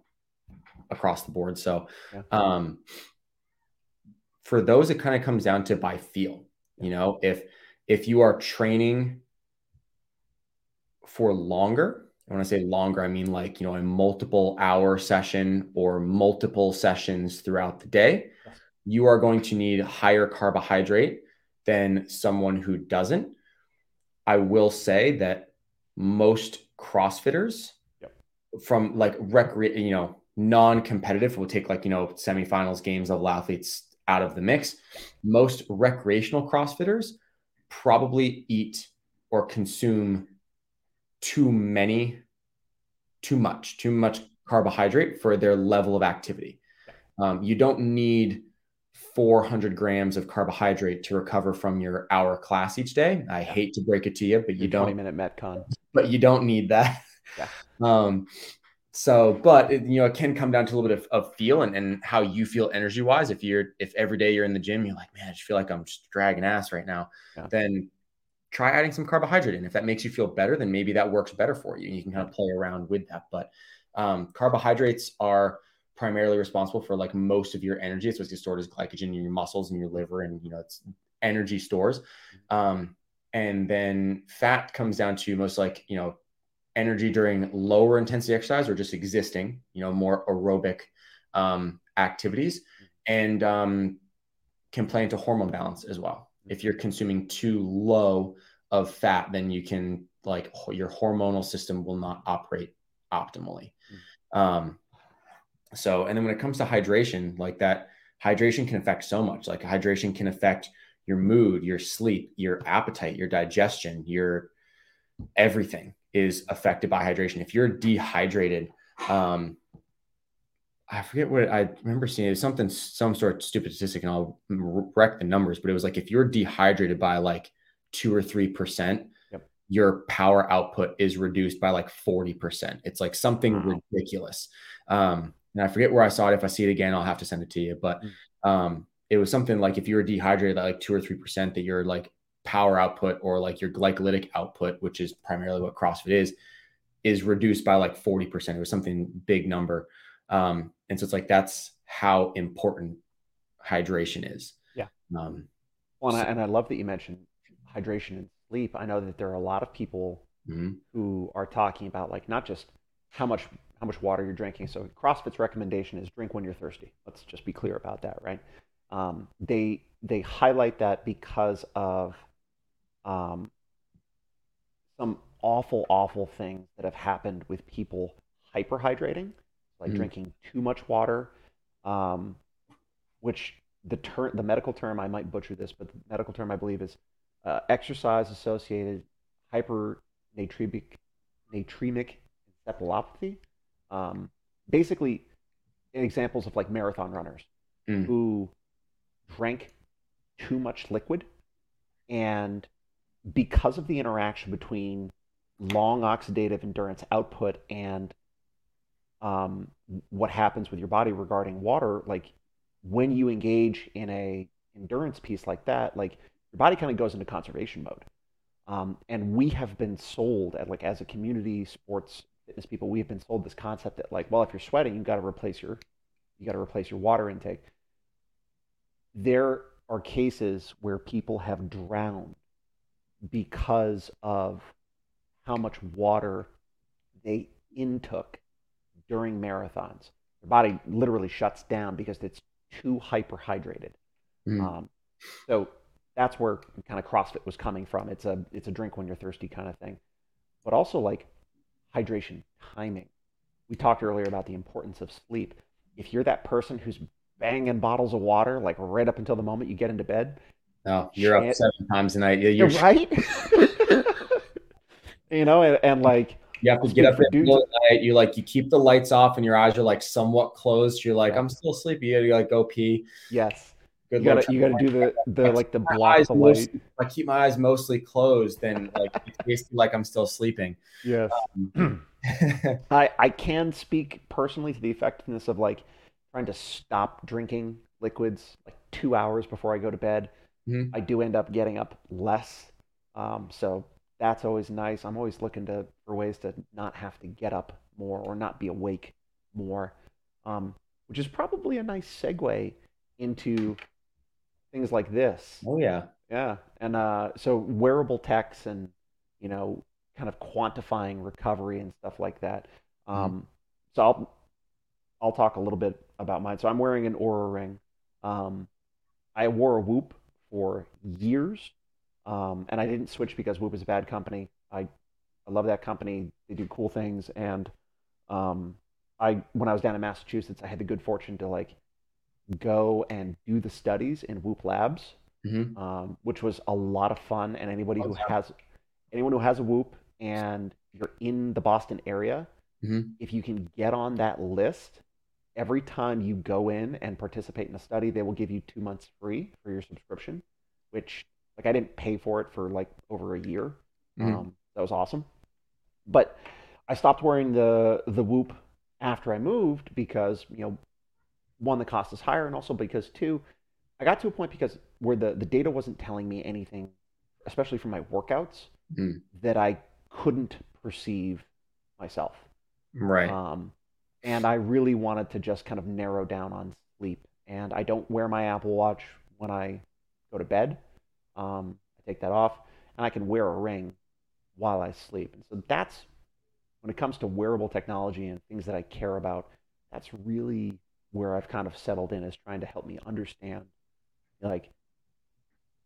across the board. So yeah. um, for those, it kind of comes down to by feel, you know, if, if you are training for longer, and when I say longer, I mean like, you know, a multiple hour session or multiple sessions throughout the day, you are going to need higher carbohydrate than someone who doesn't. I will say that most CrossFitters yep. from like recre, you know, non-competitive will take like, you know, semifinals games, level athletes out of the mix. Most recreational CrossFitters probably eat or consume too many, too much, too much carbohydrate for their level of activity. Um, you don't need four hundred grams of carbohydrate to recover from your hour class each day. I yeah. hate to break it to you, but you don't twenty minute Metcon, but you don't need that. Yeah. Um, so, but it, you know, it can come down to a little bit of, of feel and, and how you feel energy wise. If you're, if every day you're in the gym, you're like, man, I just feel like I'm just dragging ass right now. Yeah. Then try adding some carbohydrate in. If that makes you feel better, then maybe that works better for you. And you can kind of play around with that. But Um, carbohydrates are primarily responsible for like most of your energy. So it's just stored as glycogen in your muscles and your liver, and, you know, it's energy stores. Um, and then fat comes down to most like, you know, energy during lower intensity exercise or just existing, you know, more aerobic um, activities, and um, can play into hormone balance as well. If you're consuming too low of fat, then you can like your hormonal system will not operate optimally. Um, so, and then when it comes to hydration, like that hydration can affect so much. Like hydration can affect your mood, your sleep, your appetite, your digestion, your everything is affected by hydration. If you're dehydrated, um, I forget what I remember seeing. It was something, some sort of stupid statistic, and I'll wreck the numbers, but it was like, if you're dehydrated by like two or three percent, yep, your power output is reduced by like forty percent. It's like something wow. ridiculous. Um, and I forget where I saw it. If I see it again, I'll have to send it to you. But um, it was something like, if you were dehydrated by like two or three percent, that your like power output, or like your glycolytic output, which is primarily what CrossFit is, is reduced by like forty percent. It was something big number. Um, and so it's like, that's how important hydration is. Yeah. Um, well, and, so. I, and I love that you mentioned hydration and sleep. I know that there are a lot of people mm-hmm. who are talking about like, not just how much, how much water you're drinking. So CrossFit's recommendation is drink when you're thirsty. Let's just be clear about that. Right. Um, they, they highlight that because of, um, some awful, awful things that have happened with people hyperhydrating. Like mm-hmm. drinking too much water, um, which the ter- the medical term, I might butcher this, but the medical term I believe is uh, exercise-associated hypernatremic natremic encephalopathy. Um, basically, examples of like marathon runners mm. who drank too much liquid, and because of the interaction between long oxidative endurance output and Um, what happens with your body regarding water, like when you engage in a endurance piece like that, like your body kind of goes into conservation mode. Um, and we have been sold at like, as a community, sports, fitness people, we have been sold this concept that like, well, if you're sweating, you got to replace your, you got to replace your water intake. There are cases where people have drowned because of how much water they intook during marathons. Their body literally shuts down because it's too hyperhydrated. Mm. Um, so that's where kind of CrossFit was coming from. It's a it's a drink when you're thirsty kind of thing. But also like hydration timing. We talked earlier about the importance of sleep. If you're that person who's banging bottles of water like right up until the moment you get into bed. Oh, you're up seven times a night. Yeah, you're right. You know, and, and like you have to get up at the middle of the night. You like you keep the lights off and your eyes are like somewhat closed. You're like, yeah. I'm still sleepy. You gotta like go pee. Yes. Good you gotta, you gotta do the, the like the block the light. If I keep my eyes mostly closed, then like it's basically like I'm still sleeping. Yes. Um, I I can speak personally to the effectiveness of like trying to stop drinking liquids like two hours before I go to bed. Mm-hmm. I do end up getting up less. Um, so that's always nice. I'm always looking to for ways to not have to get up more or not be awake more, um, which is probably a nice segue into things like this. Oh yeah, yeah. And uh, so wearable techs and you know, kind of quantifying recovery and stuff like that. Um, mm-hmm. So I'll I'll talk a little bit about mine. So I'm wearing an Oura ring. Um, I wore a Whoop for years. Um, and I didn't switch because Whoop is a bad company. I, I love that company. They do cool things. And um, I, when I was down in Massachusetts, I had the good fortune to like go and do the studies in Whoop Labs, mm-hmm. um, which was a lot of fun. And anybody who has, anyone who has a Whoop and you're in the Boston area, mm-hmm. if you can get on that list, every time you go in and participate in a study, they will give you two months free for your subscription, which like I didn't pay for it for like over a year. Mm-hmm. Um, that was awesome. But I stopped wearing the the Whoop after I moved because, you know, one, the cost is higher, and also because two, I got to a point because where the, the data wasn't telling me anything, especially for my workouts, mm-hmm. that I couldn't perceive myself. Right. Um, And I really wanted to just kind of narrow down on sleep. And I don't wear my Apple Watch when I go to bed. Um, I take that off. And I can wear a ring while I sleep. And so that's, when it comes to wearable technology and things that I care about, that's really where I've kind of settled in, is trying to help me understand, like,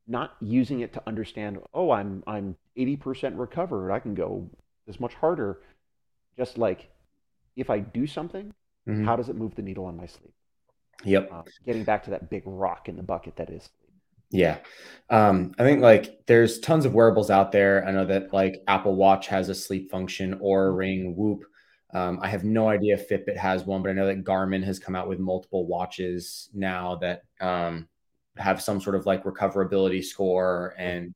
not using it to understand, oh, I'm I'm eighty percent recovered, I can go this much harder. Just like, if I do something, mm-hmm. how does it move the needle on my sleep? Yep. Uh, getting back to that big rock in the bucket that is sleep. Yeah. Um, I think like there's tons of wearables out there. I know that like Apple Watch has a sleep function, Oura Ring, Whoop. Um, I have no idea if Fitbit has one, but I know that Garmin has come out with multiple watches now that um, have some sort of like recoverability score and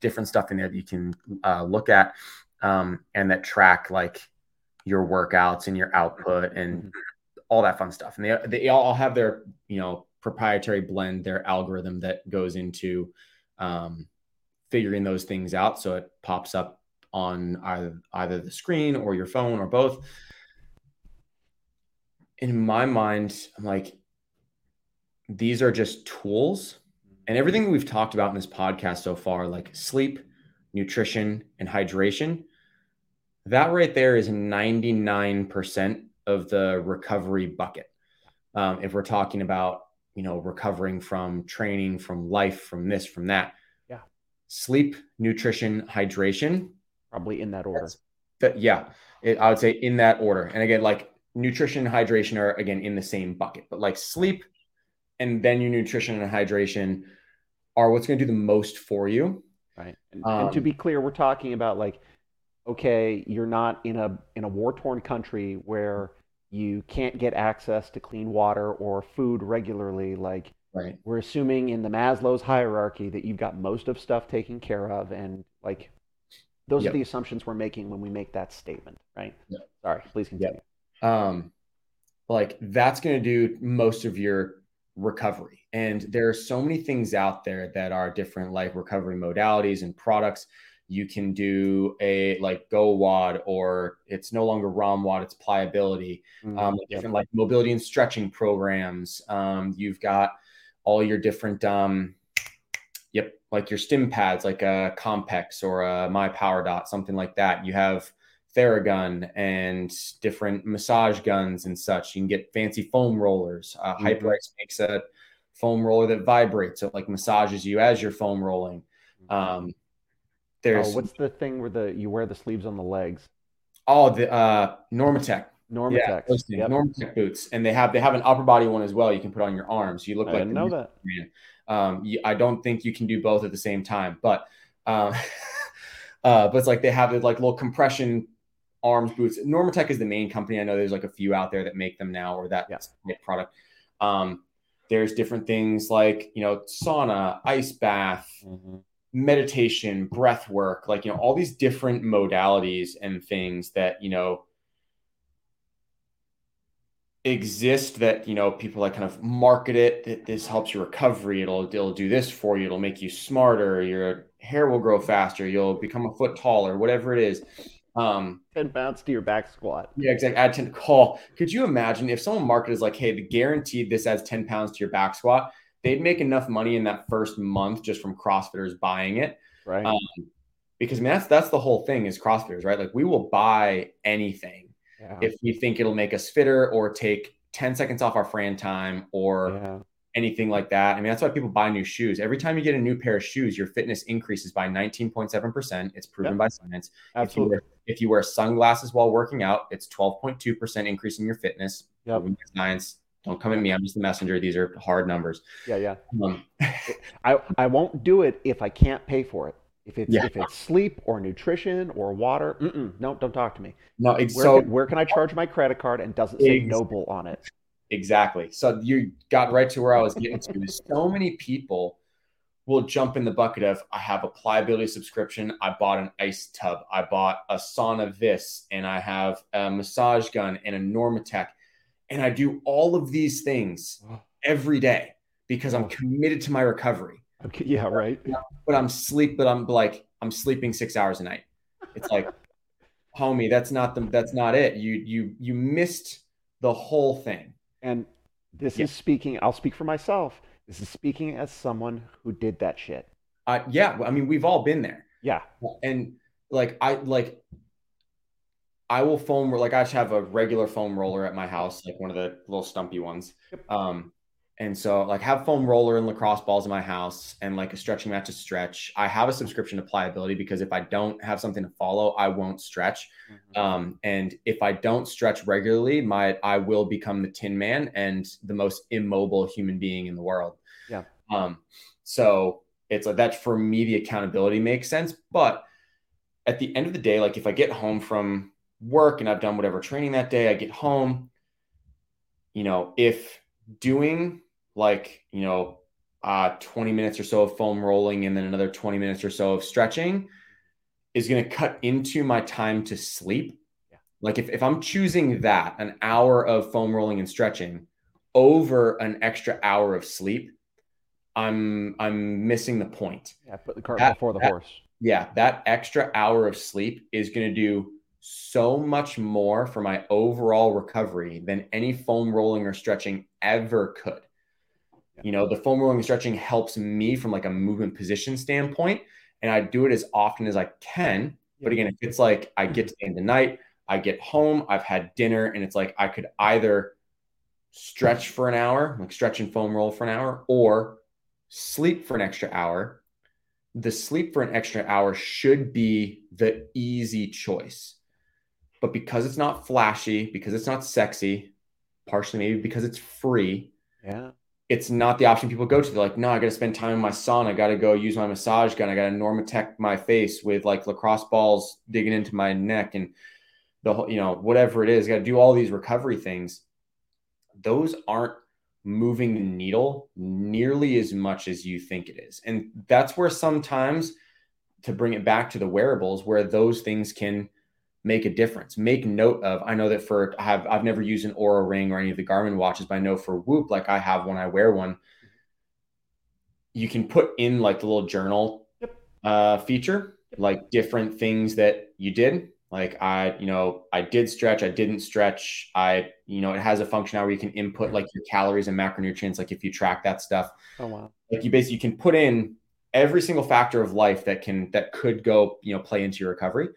different stuff in there that you can uh, look at um, and that track like your workouts and your output and mm-hmm. all that fun stuff. And they they all have their, you know, proprietary blend, their algorithm that goes into um, figuring those things out. So it pops up on either, either the screen or your phone or both. In my mind, I'm like, these are just tools, and everything we've talked about in this podcast so far, like sleep, nutrition, and hydration, that right there is ninety-nine percent of the recovery bucket. Um, if we're talking about, you know, recovering from training, from life, from this, from that. Yeah. Sleep, nutrition, hydration. Probably in that order. That, yeah. It, I would say in that order. And again, like nutrition and hydration are again in the same bucket, but like sleep and then your nutrition and hydration are what's going to do the most for you. Right. And, um, and to be clear, we're talking about like, okay, you're not in a, in a war-torn country where you can't get access to clean water or food regularly. Like right. We're assuming in the Maslow's hierarchy that you've got most of stuff taken care of. And like, those yep. are the assumptions we're making when we make that statement, right? Yep. Sorry, please continue. Yep. Um, like that's going to do most of your recovery. And there are so many things out there that are different, like recovery modalities and products. You can do a like Go Wad, or it's no longer ROM Wad, it's Pliability, mm-hmm. um, different like mobility and stretching programs. Um, you've got all your different, um, yep, like your stim pads, like a Compex or a MyPowerDot, something like that. You have Theragun and different massage guns and such. You can get fancy foam rollers. Uh, mm-hmm. Hyperice makes a foam roller that vibrates, so it like massages you as you're foam rolling. Um, There's, oh, what's the thing where the you wear the sleeves on the legs? Oh, the uh, Normatec. Normatec. Yeah, yep. Normatec boots, and they have they have an upper body one as well. You can put on your arms. You look I like didn't know that. Um, you, I don't think you can do both at the same time, but um, uh, but it's like they have the like little compression arms boots. Normatec is the main company. I know there's like a few out there that make them now, or that yeah. product. Um, there's different things like you know sauna, ice bath. Mm-hmm. Meditation, breath work, like, you know, all these different modalities and things that, you know, exist that, you know, people like kind of market it, that this helps your recovery. It'll, it'll do this for you. It'll make you smarter. Your hair will grow faster. You'll become a foot taller, whatever it is. Um, ten pounds to your back squat. Yeah, exactly. Add ten to call. Could you imagine if someone marketed is like, hey, the guaranteed this adds ten pounds to your back squat? They'd make enough money in that first month just from CrossFitters buying it. Right. Um, because I mean, that's, that's the whole thing is CrossFitters, right? Like we will buy anything yeah. if we think it'll make us fitter or take ten seconds off our Fran time or yeah. anything like that. I mean, that's why people buy new shoes. Every time you get a new pair of shoes, your fitness increases by nineteen point seven percent. It's proven yep. by science. Absolutely. If you, wear, if you wear sunglasses while working out, it's twelve point two percent increase in your fitness. Yep. Proven by science. Don't come at me. I'm just the messenger. These are hard numbers. Yeah, yeah. Um, I I won't do it if I can't pay for it. If it's yeah. if it's sleep or nutrition or water, mm-mm, no, don't talk to me. No, where, so can, where can I charge my credit card and doesn't say exactly. Noble on it? Exactly. So you got right to where I was getting to. So many people will jump in the bucket of I have a Pliability subscription. I bought an ice tub. I bought a sauna this, and I have a massage gun and a Normatec. And I do all of these things every day because I'm committed to my recovery. Okay, yeah, right. But I'm sleep, but I'm like, I'm sleeping six hours a night. It's like, homie, that's not the, that's not it. You, you, you missed the whole thing. And this yeah. is speaking, I'll speak for myself. This is speaking as someone who did that shit. Uh, yeah. I mean, we've all been there. Yeah. And like, I, like, I will foam, like I have a regular foam roller at my house, like one of the little stumpy ones. Um, and so like have foam roller and lacrosse balls in my house and like a stretching mat to stretch. I have a subscription to Pliability because if I don't have something to follow, I won't stretch. Mm-hmm. Um, and if I don't stretch regularly, my, I will become the Tin Man and the most immobile human being in the world. Yeah. Um, so it's like, that's for me, the accountability makes sense. But at the end of the day, like if I get home from work and I've done whatever training that day, I get home, you know, if doing like, you know, uh, twenty minutes or so of foam rolling and then another twenty minutes or so of stretching is going to cut into my time to sleep. Yeah. Like if, if I'm choosing that an hour of foam rolling and stretching over an extra hour of sleep, I'm, I'm missing the point. Yeah, put the cart that, before the that, horse. Yeah. That extra hour of sleep is going to do so much more for my overall recovery than any foam rolling or stretching ever could. Yeah. You know, the foam rolling and stretching helps me from like a movement position standpoint. And I do it as often as I can. Yeah. But again, if it's like, I get to the end of the night, I get home, I've had dinner, and it's like, I could either stretch for an hour, like stretch and foam roll for an hour, or sleep for an extra hour. The sleep for an extra hour should be the easy choice. But because it's not flashy, because it's not sexy, partially maybe because it's free, yeah, it's not the option people go to. They're like, no, I got to spend time in my sauna. I got to go use my massage gun. I got to Normatec my face with like lacrosse balls digging into my neck and the whole, you know, whatever it is. Got to do all these recovery things. Those aren't moving the needle nearly as much as you think it is. And that's where sometimes, to bring it back to the wearables, where those things can make a difference. Make note of, I know that for, I have, I've never used an Oura ring or any of the Garmin watches, but I know for Whoop, like I have one, I wear one. You can put in like the little journal yep. uh, feature, yep. like different things that you did. Like I, you know, I did stretch, I didn't stretch. I, you know, it has a function now where you can input like your calories and macronutrients. Like if you track that stuff, oh wow. Like you basically, you can put in every single factor of life that can, that could go, you know, play into your recovery.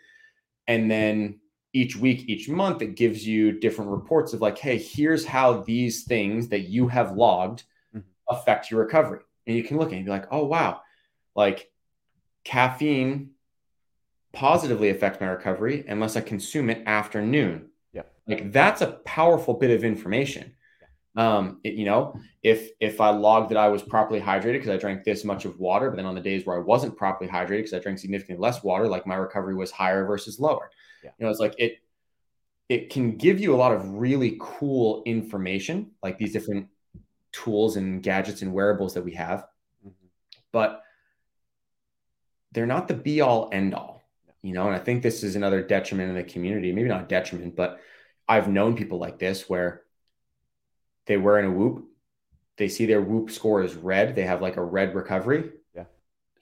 And then each week, each month, it gives you different reports of like, hey, here's how these things that you have logged mm-hmm. affect your recovery. And you can look at it and be like, oh, wow, like caffeine positively affects my recovery unless I consume it after noon. Yeah. Like that's a powerful bit of information. Yeah. Um, it, you know, if if I logged that I was properly hydrated because I drank this much of water, but then on the days where I wasn't properly hydrated because I drank significantly less water, like my recovery was higher versus lower. Yeah. You know, it's like it it can give you a lot of really cool information, like these different tools and gadgets and wearables that we have, mm-hmm. but they're not the be all end all, you know? And I think this is another detriment in the community, maybe not detriment, but I've known people like this where they were in a Whoop. They see their Whoop score is red. They have like a red recovery. Yeah.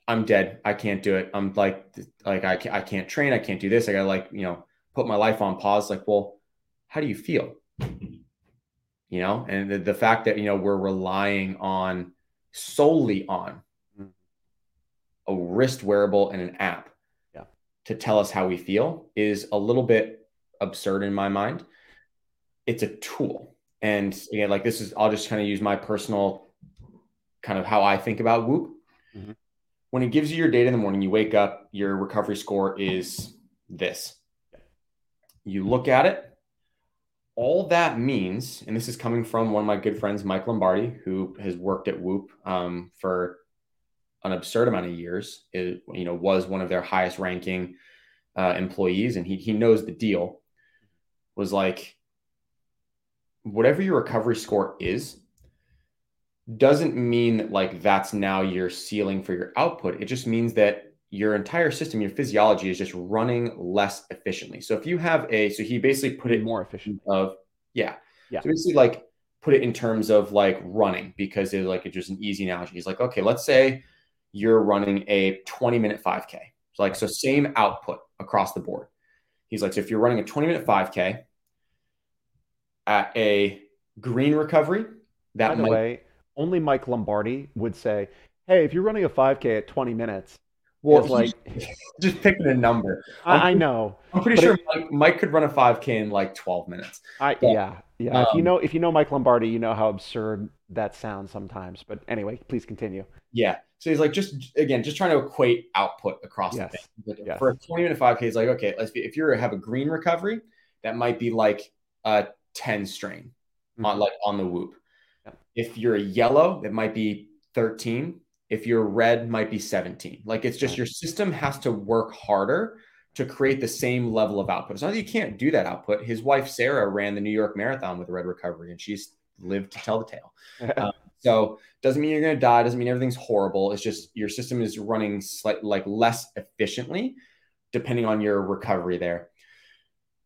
I'm dead. I can't do it. I'm like, like I can't, I can't train. I can't do this. I gotta like, you know, put my life on pause. Like, well, how do you feel? You know? And the, the fact that, you know, we're relying on solely on a wrist wearable and an app yeah. to tell us how we feel is a little bit absurd in my mind. It's a tool. And again, you know, like this is, I'll just kind of use my personal kind of how I think about Whoop. Mm-hmm. When it gives you your data in the morning, you wake up, your recovery score is this. You look at it. All that means, and this is coming from one of my good friends, Mike Lombardi, who has worked at Whoop um, for an absurd amount of years. It, you know, was one of their highest ranking uh, employees. And he, he knows the deal was like, whatever your recovery score is doesn't mean that like that's now your ceiling for your output. It just means that your entire system, your physiology is just running less efficiently. So if you have a, so he basically put it more efficient of, yeah. Yeah. So basically like put it in terms of like running because it's like, it's just an easy analogy. He's like, okay, let's say you're running a twenty minute five K. So like, so same output across the board. He's like, so if you're running a twenty minute five K, at a green recovery. That By the might... way, only Mike Lombardi would say, hey, if you're running a five K at twenty minutes, well, like just picking a number. I, I know. I'm pretty sure it, Mike, Mike could run a five K in like twelve minutes. I but, yeah yeah. Um, if you know if you know Mike Lombardi, you know how absurd that sounds sometimes. But anyway, please continue. Yeah. So he's like just again just trying to equate output across yes. the thing. Like yes. For a twenty minute five K, he's like, okay, let's be, if you have a green recovery, that might be like a ten strain mm-hmm. on like on the Whoop. Yeah. If you're a yellow, it might be thirteen. If you're red, might be seventeen. Like it's just your system has to work harder to create the same level of output. It's not that you can't do that output. His wife, Sarah, ran the New York Marathon with red recovery and she's lived to tell the tale. um, so doesn't mean you're going to die. Doesn't mean everything's horrible. It's just your system is running slight, like less efficiently depending on your recovery there.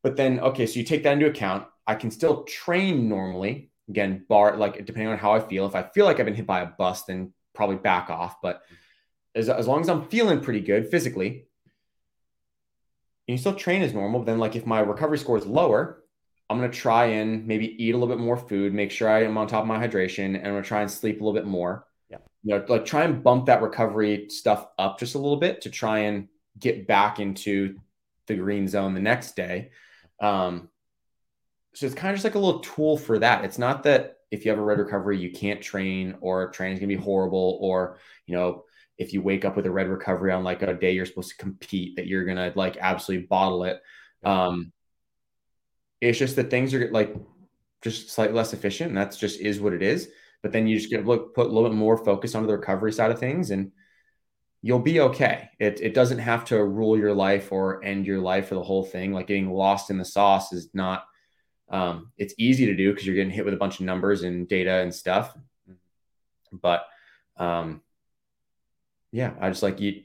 But then, okay, so you take that into account. I can still train normally. Again, bar, like depending on how I feel. If I feel like I've been hit by a bus, then probably back off, but as, as long as I'm feeling pretty good physically, you can still train as normal. But then like if my recovery score is lower, I'm going to try and maybe eat a little bit more food, make sure I am on top of my hydration, and I'm going to try and sleep a little bit more. Yeah. You know, like try and bump that recovery stuff up just a little bit to try and get back into the green zone the next day. Um, so it's kind of just like a little tool for that. It's not that if you have a red recovery, you can't train, or training's gonna be horrible. Or, you know, if you wake up with a red recovery on like a day you're supposed to compete, that you're gonna like absolutely bottle it. Um, it's just that things are like just slightly less efficient, and that's just is what it is. But then you just get look put a little bit more focus onto the recovery side of things, and you'll be okay. It it doesn't have to rule your life or end your life or the whole thing. Like getting lost in the sauce is not. Um, it's easy to do because you're getting hit with a bunch of numbers and data and stuff. But, um, yeah, I just like you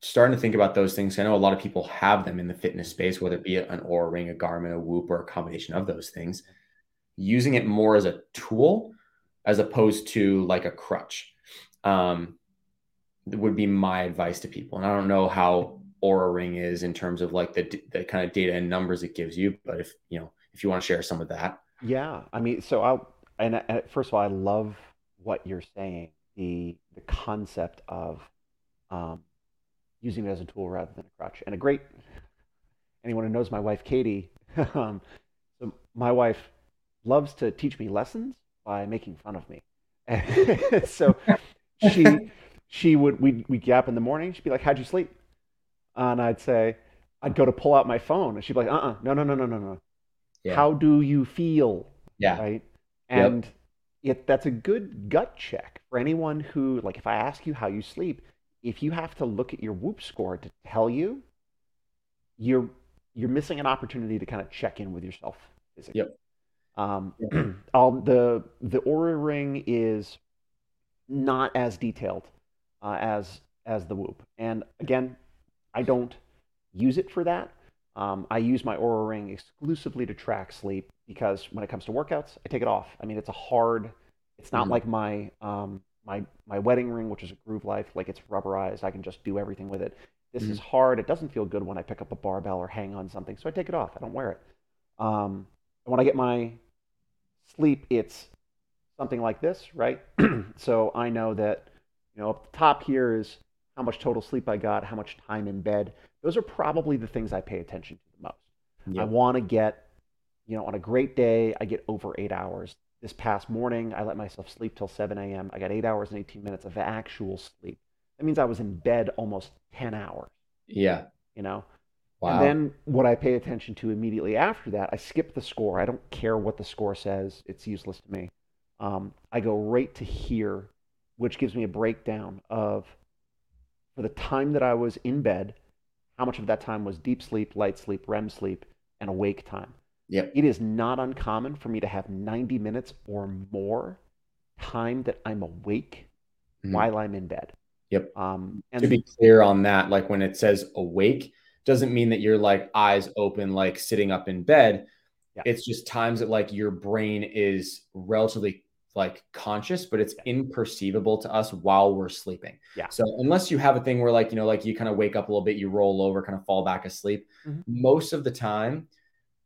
starting to think about those things. I know a lot of people have them in the fitness space, whether it be an Oura ring, a Garmin, a Whoop, or a combination of those things, using it more as a tool as opposed to like a crutch, um, would be my advice to people. And I don't know how Oura ring is in terms of like the, the kind of data and numbers it gives you, but if, you know, if you want to share some of that. Yeah. I mean, so I'll, and, and first of all, I love what you're saying, the the concept of um, using it as a tool rather than a crutch. And a great, anyone who knows my wife, Katie, um, so my wife loves to teach me lessons by making fun of me. And so she, she would, we'd, we'd gap in the morning. She'd be like, how'd you sleep? And I'd say, I'd go to pull out my phone. And she'd be like, uh-uh, no, no, no, no, no, no. Yeah. How do you feel? Yeah. Right. And yep. it, that's a good gut check for anyone who, like, if I ask you how you sleep, if you have to look at your Whoop score to tell you, you're you're missing an opportunity to kind of check in with yourself physically. Yep. Um, yep. I'll, the the Oura ring is not as detailed uh, as as the Whoop, and again, I don't use it for that. Um, I use my Oura ring exclusively to track sleep because when it comes to workouts, I take it off. I mean, it's a hard, it's not mm-hmm. like my, um, my, my wedding ring, which is a Groove Life, like it's rubberized. I can just do everything with it. This mm-hmm. is hard. It doesn't feel good when I pick up a barbell or hang on something. So I take it off. I don't wear it. Um, and when I get my sleep, it's something like this, right? So I know that, you know, up the top here is how much total sleep I got, how much time in bed. Those are probably the things I pay attention to the most. Yep. I want to get, you know, on a great day, I get over eight hours. This past morning, I let myself sleep till seven a.m. I got eight hours and eighteen minutes of actual sleep. That means I was in bed almost ten hours. Yeah. You know? Wow. And then what I pay attention to immediately after that, I skip the score. I don't care what the score says. It's useless to me. Um, I go right to here, which gives me a breakdown of, for the time that I was in bed, how much of that time was deep sleep, light sleep, R E M sleep, and awake time. Yep. It is not uncommon for me to have ninety minutes or more time that I'm awake mm-hmm. while I'm in bed. Yep. Um, and to be clear on that, like when it says awake, doesn't mean that you're like eyes open, like sitting up in bed. Yeah. It's just times that like your brain is relatively like conscious, but it's yeah. imperceivable to us while we're sleeping. Yeah. So unless you have a thing where like, you know, like you kind of wake up a little bit, you roll over, kind of fall back asleep. Mm-hmm. Most of the time,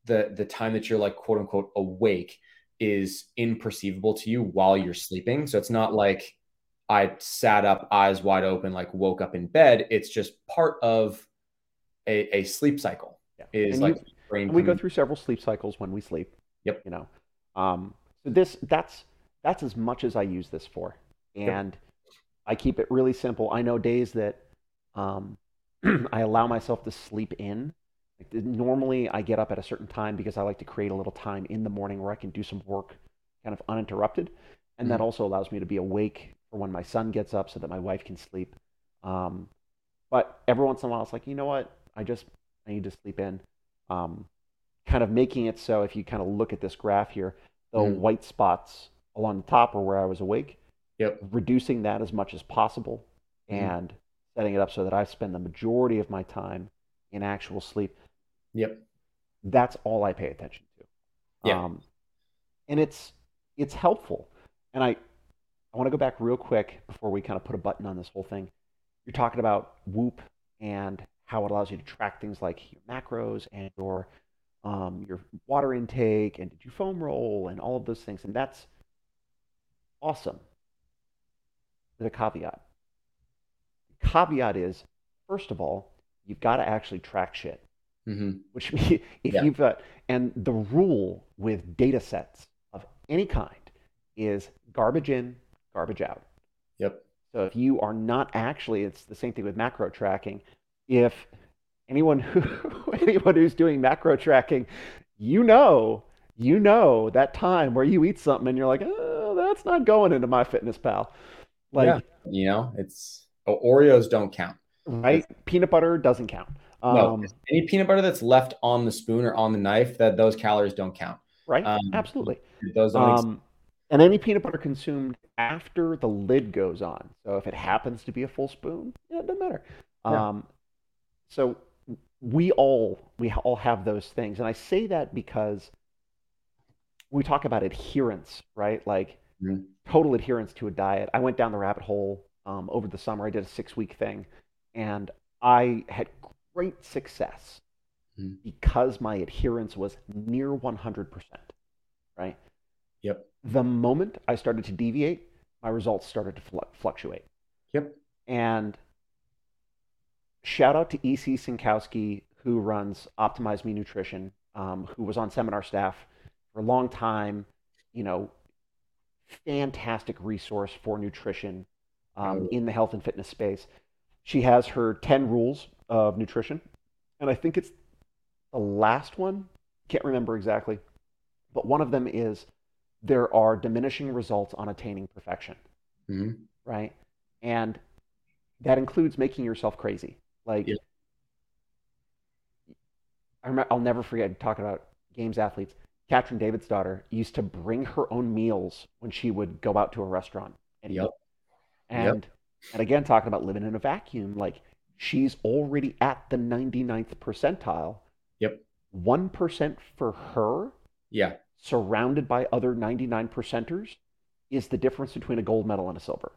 the the time that you're like, quote unquote, awake is imperceivable to you while you're sleeping. So it's not like I sat up, eyes wide open, like woke up in bed. It's just part of a, a sleep cycle. Yeah. Is and like you, brain we coming. go through several sleep cycles when we sleep. Yep. You know, um, so this that's that's as much as I use this for, and yep. I keep it really simple. I know days that um, I allow myself to sleep in. Normally I get up at a certain time because I like to create a little time in the morning where I can do some work kind of uninterrupted. And mm-hmm. that also allows me to be awake for when my son gets up so that my wife can sleep. Um, but every once in a while, it's like, you know what? I just, I need to sleep in. Um, kind of making it so if you kind of look at this graph here, the mm-hmm. white spots along the top are where I was awake. Yep. Reducing that as much as possible mm-hmm. and setting it up so that I spend the majority of my time in actual sleep. Yep. That's all I pay attention to. Yeah. Um, and it's, it's helpful. And I, I want to go back real quick before we kind of put a button on this whole thing. You're talking about Whoop and how it allows you to track things like your macros and your, um, your water intake and did you foam roll and all of those things. And that's awesome. With a caveat. The caveat is, first of all, you've got to actually track shit. Mm-hmm. Which if yeah. you've got, and the rule with data sets of any kind is garbage in, garbage out. Yep. So if you are not actually, it's the same thing with macro tracking. If anyone who anyone who's doing macro tracking, you know, you know that time where you eat something and you're like, oh, that's not going into MyFitnessPal. Like, yeah. you know, it's oh, Oreos don't count, right? It's, peanut butter doesn't count. No, um, any peanut butter that's left on the spoon or on the knife, that those calories don't count. Right. Um, Absolutely. Those don't um, and any peanut butter consumed after the lid goes on. So if it happens to be a full spoon, yeah, it doesn't matter. Yeah. Um, so we all we all have those things, and I say that because we talk about adherence, right? Like mm-hmm. total adherence to a diet. I went down the rabbit hole um, over the summer. I did a six-week thing, and I had great success mm. because my adherence was near one hundred percent, right? Yep. The moment I started to deviate, my results started to fl- fluctuate. Yep. And shout out to E C Sinkowski, who runs Optimize Me Nutrition, um, who was on seminar staff for a long time, you know, fantastic resource for nutrition um, oh. in the health and fitness space. She has her ten rules of nutrition, and I think it's the last one, can't remember exactly, but one of them is there are diminishing results on attaining perfection, mm-hmm. right? And that includes making yourself crazy. Like, yeah. I remember, I'll never forget talking about games athletes. Katrin David's daughter used to bring her own meals when she would go out to a restaurant and yep. eat. And, yep. and again, talking about living in a vacuum, like, she's already at the ninety-ninth percentile. Yep. one percent for her, yeah, surrounded by other ninety-nine percenters, is the difference between a gold medal and a silver.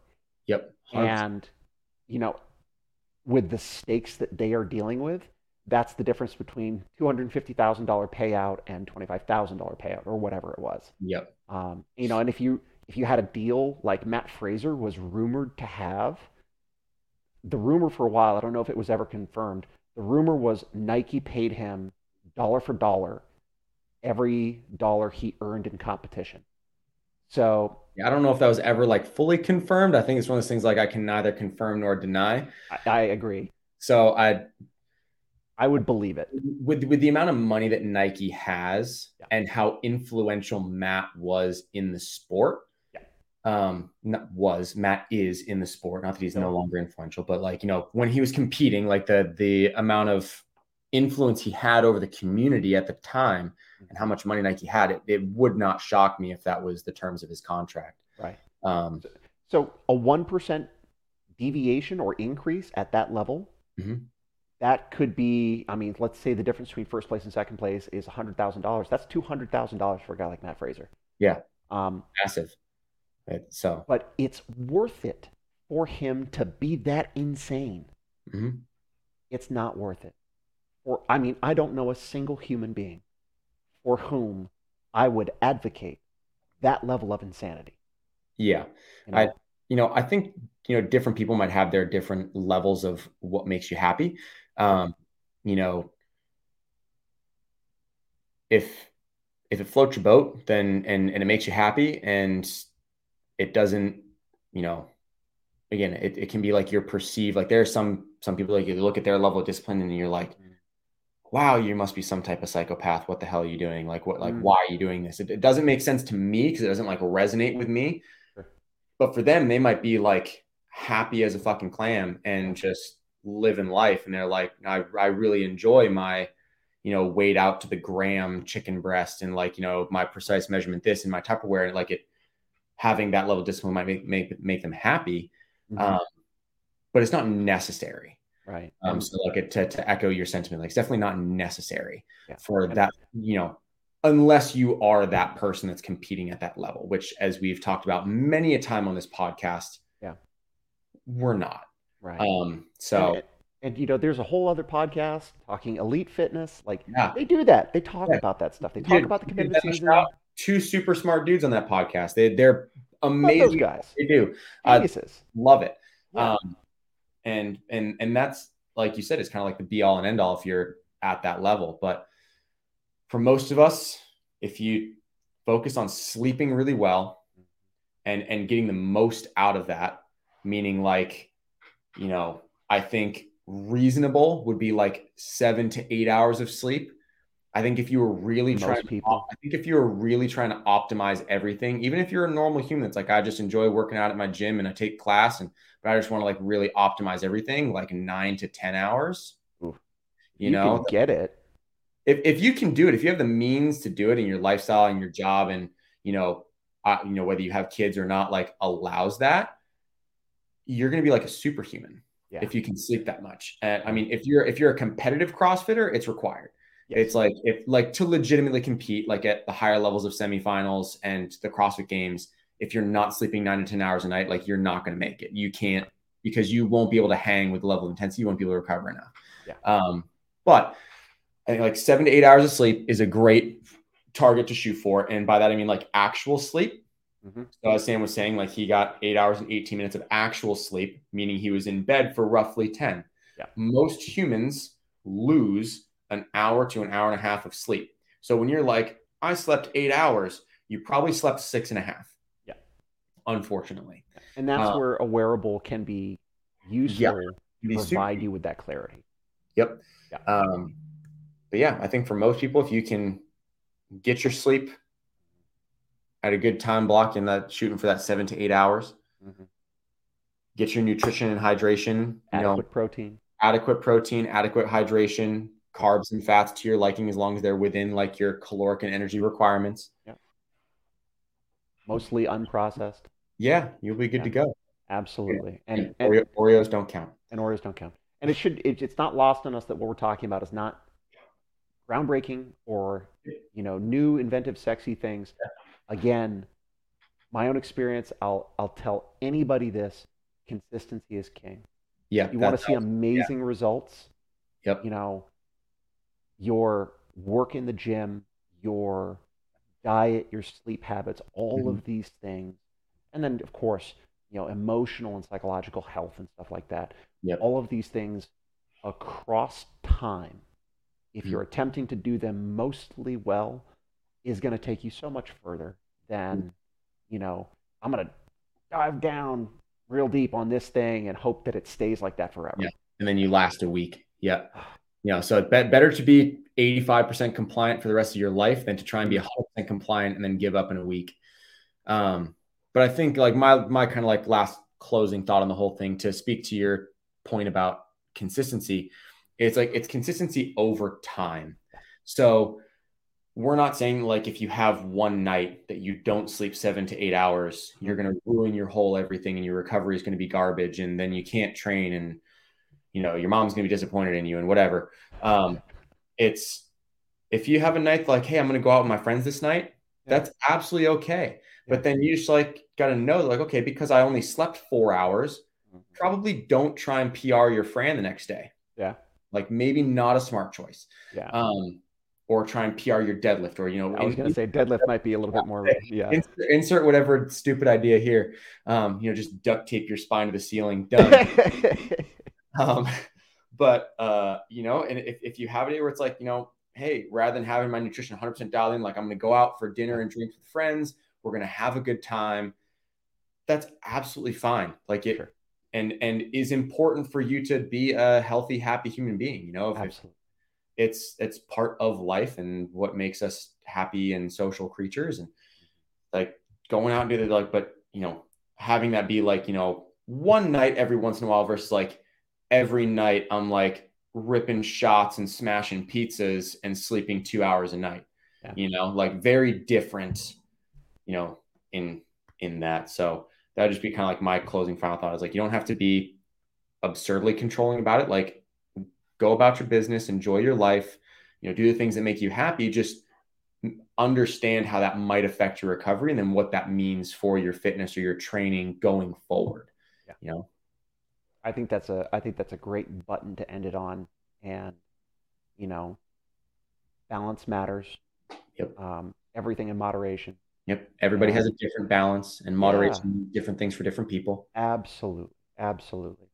Yep. one hundred percent. And, you know, with the stakes that they are dealing with, that's the difference between two hundred fifty thousand dollars payout and twenty-five thousand dollars payout or whatever it was. Yep. Um, you know, and if you if you had a deal like Matt Fraser was rumored to have, the rumor for a while, I don't know if it was ever confirmed, the rumor was Nike paid him dollar for dollar every dollar he earned in competition. So yeah, I don't know if that was ever like fully confirmed. I think it's one of those things like I can neither confirm nor deny. I, I agree. So I I would believe it. With with the amount of money that Nike has yeah. and how influential Matt was in the sport. Um, not was Matt is in the sport, not that he's no longer influential, but like, you know, when he was competing, like the, the amount of influence he had over the community at the time and how much money Nike had, it, it would not shock me if that was the terms of his contract. Right. Um, so, so a one percent deviation or increase at that level, mm-hmm. that could be, I mean, let's say the difference between first place and second place is a hundred thousand dollars. That's two hundred thousand dollars for a guy like Matt Fraser. Yeah. Um, massive. It, so. But it's worth it for him to be that insane. Mm-hmm. It's not worth it. Or I mean, I don't know a single human being for whom I would advocate that level of insanity. Yeah. You know? I, you know, I think, you know, different people might have their different levels of what makes you happy. Um, you know, if, if it floats your boat, then, and, and it makes you happy and it doesn't, you know, again, it, it can be like you're perceived, like there are some, some people like you look at their level of discipline and you're like, wow, you must be some type of psychopath. What the hell are you doing? Like what, like, mm. why are you doing this? It, it doesn't make sense to me because it doesn't like resonate with me, but for them, they might be like happy as a fucking clam and just living life. And they're like, I, I really enjoy my, you know, weighed out to the gram chicken breast and like, you know, my precise measurement, this and my Tupperware, and like it, having that level of discipline might make, make, make them happy. Mm-hmm. Um, but it's not necessary. Right. Um, so like it, to, to echo your sentiment, like it's definitely not necessary yeah. for that, you know, unless you are that person that's competing at that level, which as we've talked about many a time on this podcast, yeah, we're not. Right. Um, so, and, and you know, there's a whole other podcast talking elite fitness. Like yeah. they do that. They talk yeah. about that stuff. They talk dude, about the commitment. Dude, two super smart dudes on that podcast. They they're amazing. Those guys. They do. Uh, love it. Yeah. Um, And, and, and that's, like you said, it's kind of like the be all and end all if you're at that level. But for most of us, if you focus on sleeping really well and, and getting the most out of that, meaning like, you know, I think reasonable would be like seven to eight hours of sleep. I think if you were really trying to, I think if you were really trying to optimize everything, even if you're a normal human, it's like, I just enjoy working out at my gym and I take class and, but I just want to like really optimize everything, like nine to ten hours, Ooh. you, you know, can get it. If if you can do it, if you have the means to do it in your lifestyle and your job and, you know, uh, you know, whether you have kids or not, like allows that, you're going to be like a superhuman yeah. if you can sleep that much. And I mean, if you're, if you're a competitive CrossFitter, it's required. Yes. It's like if like to legitimately compete, like at the higher levels of semifinals and the CrossFit Games, if you're not sleeping nine to ten hours a night, like you're not going to make it. You can't, because you won't be able to hang with the level of intensity. You won't be able to recover enough. Yeah. Um, but I think like seven to eight hours of sleep is a great target to shoot for. And by that, I mean like actual sleep. Mm-hmm. So as Sam was saying, like he got eight hours and eighteen minutes of actual sleep, meaning he was in bed for roughly ten. Yeah. Most humans lose an hour to an hour and a half of sleep. So when you're like, I slept eight hours, you probably slept six and a half. Yeah. Unfortunately. And that's uh, where a wearable can be useful yeah, to be provide super- you with that clarity. Yep. Yeah. Um, but yeah, I think for most people, if you can get your sleep at a good time block in that shooting for that seven to eight hours, mm-hmm. get your nutrition and hydration, adequate you know, protein, adequate protein, adequate hydration, carbs and fats to your liking, as long as they're within like your caloric and energy requirements. Yeah. Mostly unprocessed. Yeah. You'll be good yeah. to go. Absolutely. Yeah. And, and, and Oreos don't count. And Oreos don't count. And it should, it, it's not lost on us that what we're talking about is not groundbreaking or, you know, new, inventive, sexy things. Again, my own experience, I'll, I'll tell anybody this, consistency is king. Yeah. You want to see amazing yeah. results. Yep. You know, your work in the gym, your diet, your sleep habits, all mm-hmm. of these things. And then of course, you know, emotional and psychological health and stuff like that. Yep. All of these things across time, if mm-hmm. you're attempting to do them mostly well, is going to take you so much further than, mm-hmm. you know, I'm going to dive down real deep on this thing and hope that it stays like that forever. Yeah. And then you last a week. Yeah. You know, so it's better to be eighty-five percent compliant for the rest of your life than to try and be one hundred percent compliant and then give up in a week. Um, but I think like my my kind of like last closing thought on the whole thing, to speak to your point about consistency, it's like it's consistency over time. So we're not saying like if you have one night that you don't sleep seven to eight hours, you're going to ruin your whole everything and your recovery is going to be garbage and then you can't train and you know, your mom's going to be disappointed in you and whatever. Um, it's, if you have a night like, hey, I'm going to go out with my friends this night, yeah. that's absolutely okay. Yeah. But then you just like got to know like, okay, because I only slept four hours, mm-hmm. probably don't try and P R your friend the next day. Yeah. Like maybe not a smart choice. Yeah. Um, or try and P R your deadlift, or, you know, I was going to say deadlift might be a little bit more. Yeah. Insert, insert whatever stupid idea here. Um, you know, just duct tape your spine to the ceiling. Done. um, but, uh, you know, and if, if you have a day where it's like, you know, hey, rather than having my nutrition one hundred percent dialed in, like I'm going to go out for dinner and drinks with friends, we're going to have a good time. That's absolutely fine. Like it, sure. and, and is important for you to be a healthy, happy human being, you know, if, absolutely. It's it's part of life and what makes us happy and social creatures, and like going out and do that, like, but you know, having that be like, you know, one night every once in a while versus like every night I'm like ripping shots and smashing pizzas and sleeping two hours a night, yeah. you know, like very different, you know, in, in that. So that'd just be kind of like my closing final thought is like, you don't have to be absurdly controlling about it. Like, go about your business, enjoy your life, you know, do the things that make you happy. Just understand how that might affect your recovery and then what that means for your fitness or your training going forward. Yeah. You know, I think that's a, I think that's a great button to end it on. And, you know, balance matters. Yep. Um, everything in moderation. Yep. Everybody and, has a different balance, and moderation, yeah. different things for different people. Absolutely. Absolutely.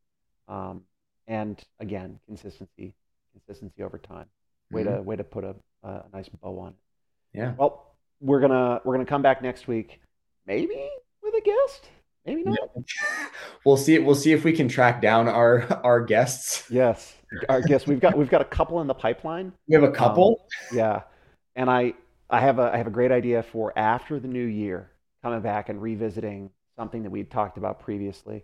Um, And again, consistency, consistency over time. Way mm-hmm. to way to put a, a nice bow on it. Yeah. Well, we're gonna we're gonna come back next week, maybe with a guest, maybe not. Yeah. We'll see. We'll see if we can track down our our guests. Yes, our guests. We've got we've got a couple in the pipeline. We have a couple. Um, yeah, and I I have a I have a great idea for after the new year, coming back and revisiting something that we've talked about previously.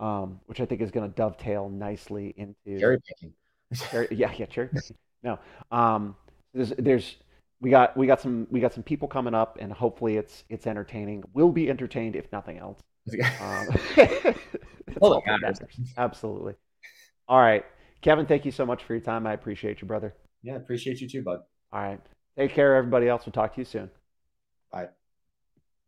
Um, which I think is going to dovetail nicely into cherry picking. Cherry, yeah, yeah, cherry picking. No, um, there's, there's, we got, we got some, we got some people coming up, and hopefully it's, it's entertaining. We'll be entertained if nothing else. Um, all that matters. Absolutely. All right, Kevin, thank you so much for your time. I appreciate you, brother. Yeah, appreciate you too, bud. All right, take care, everybody else. We'll talk to you soon. Bye.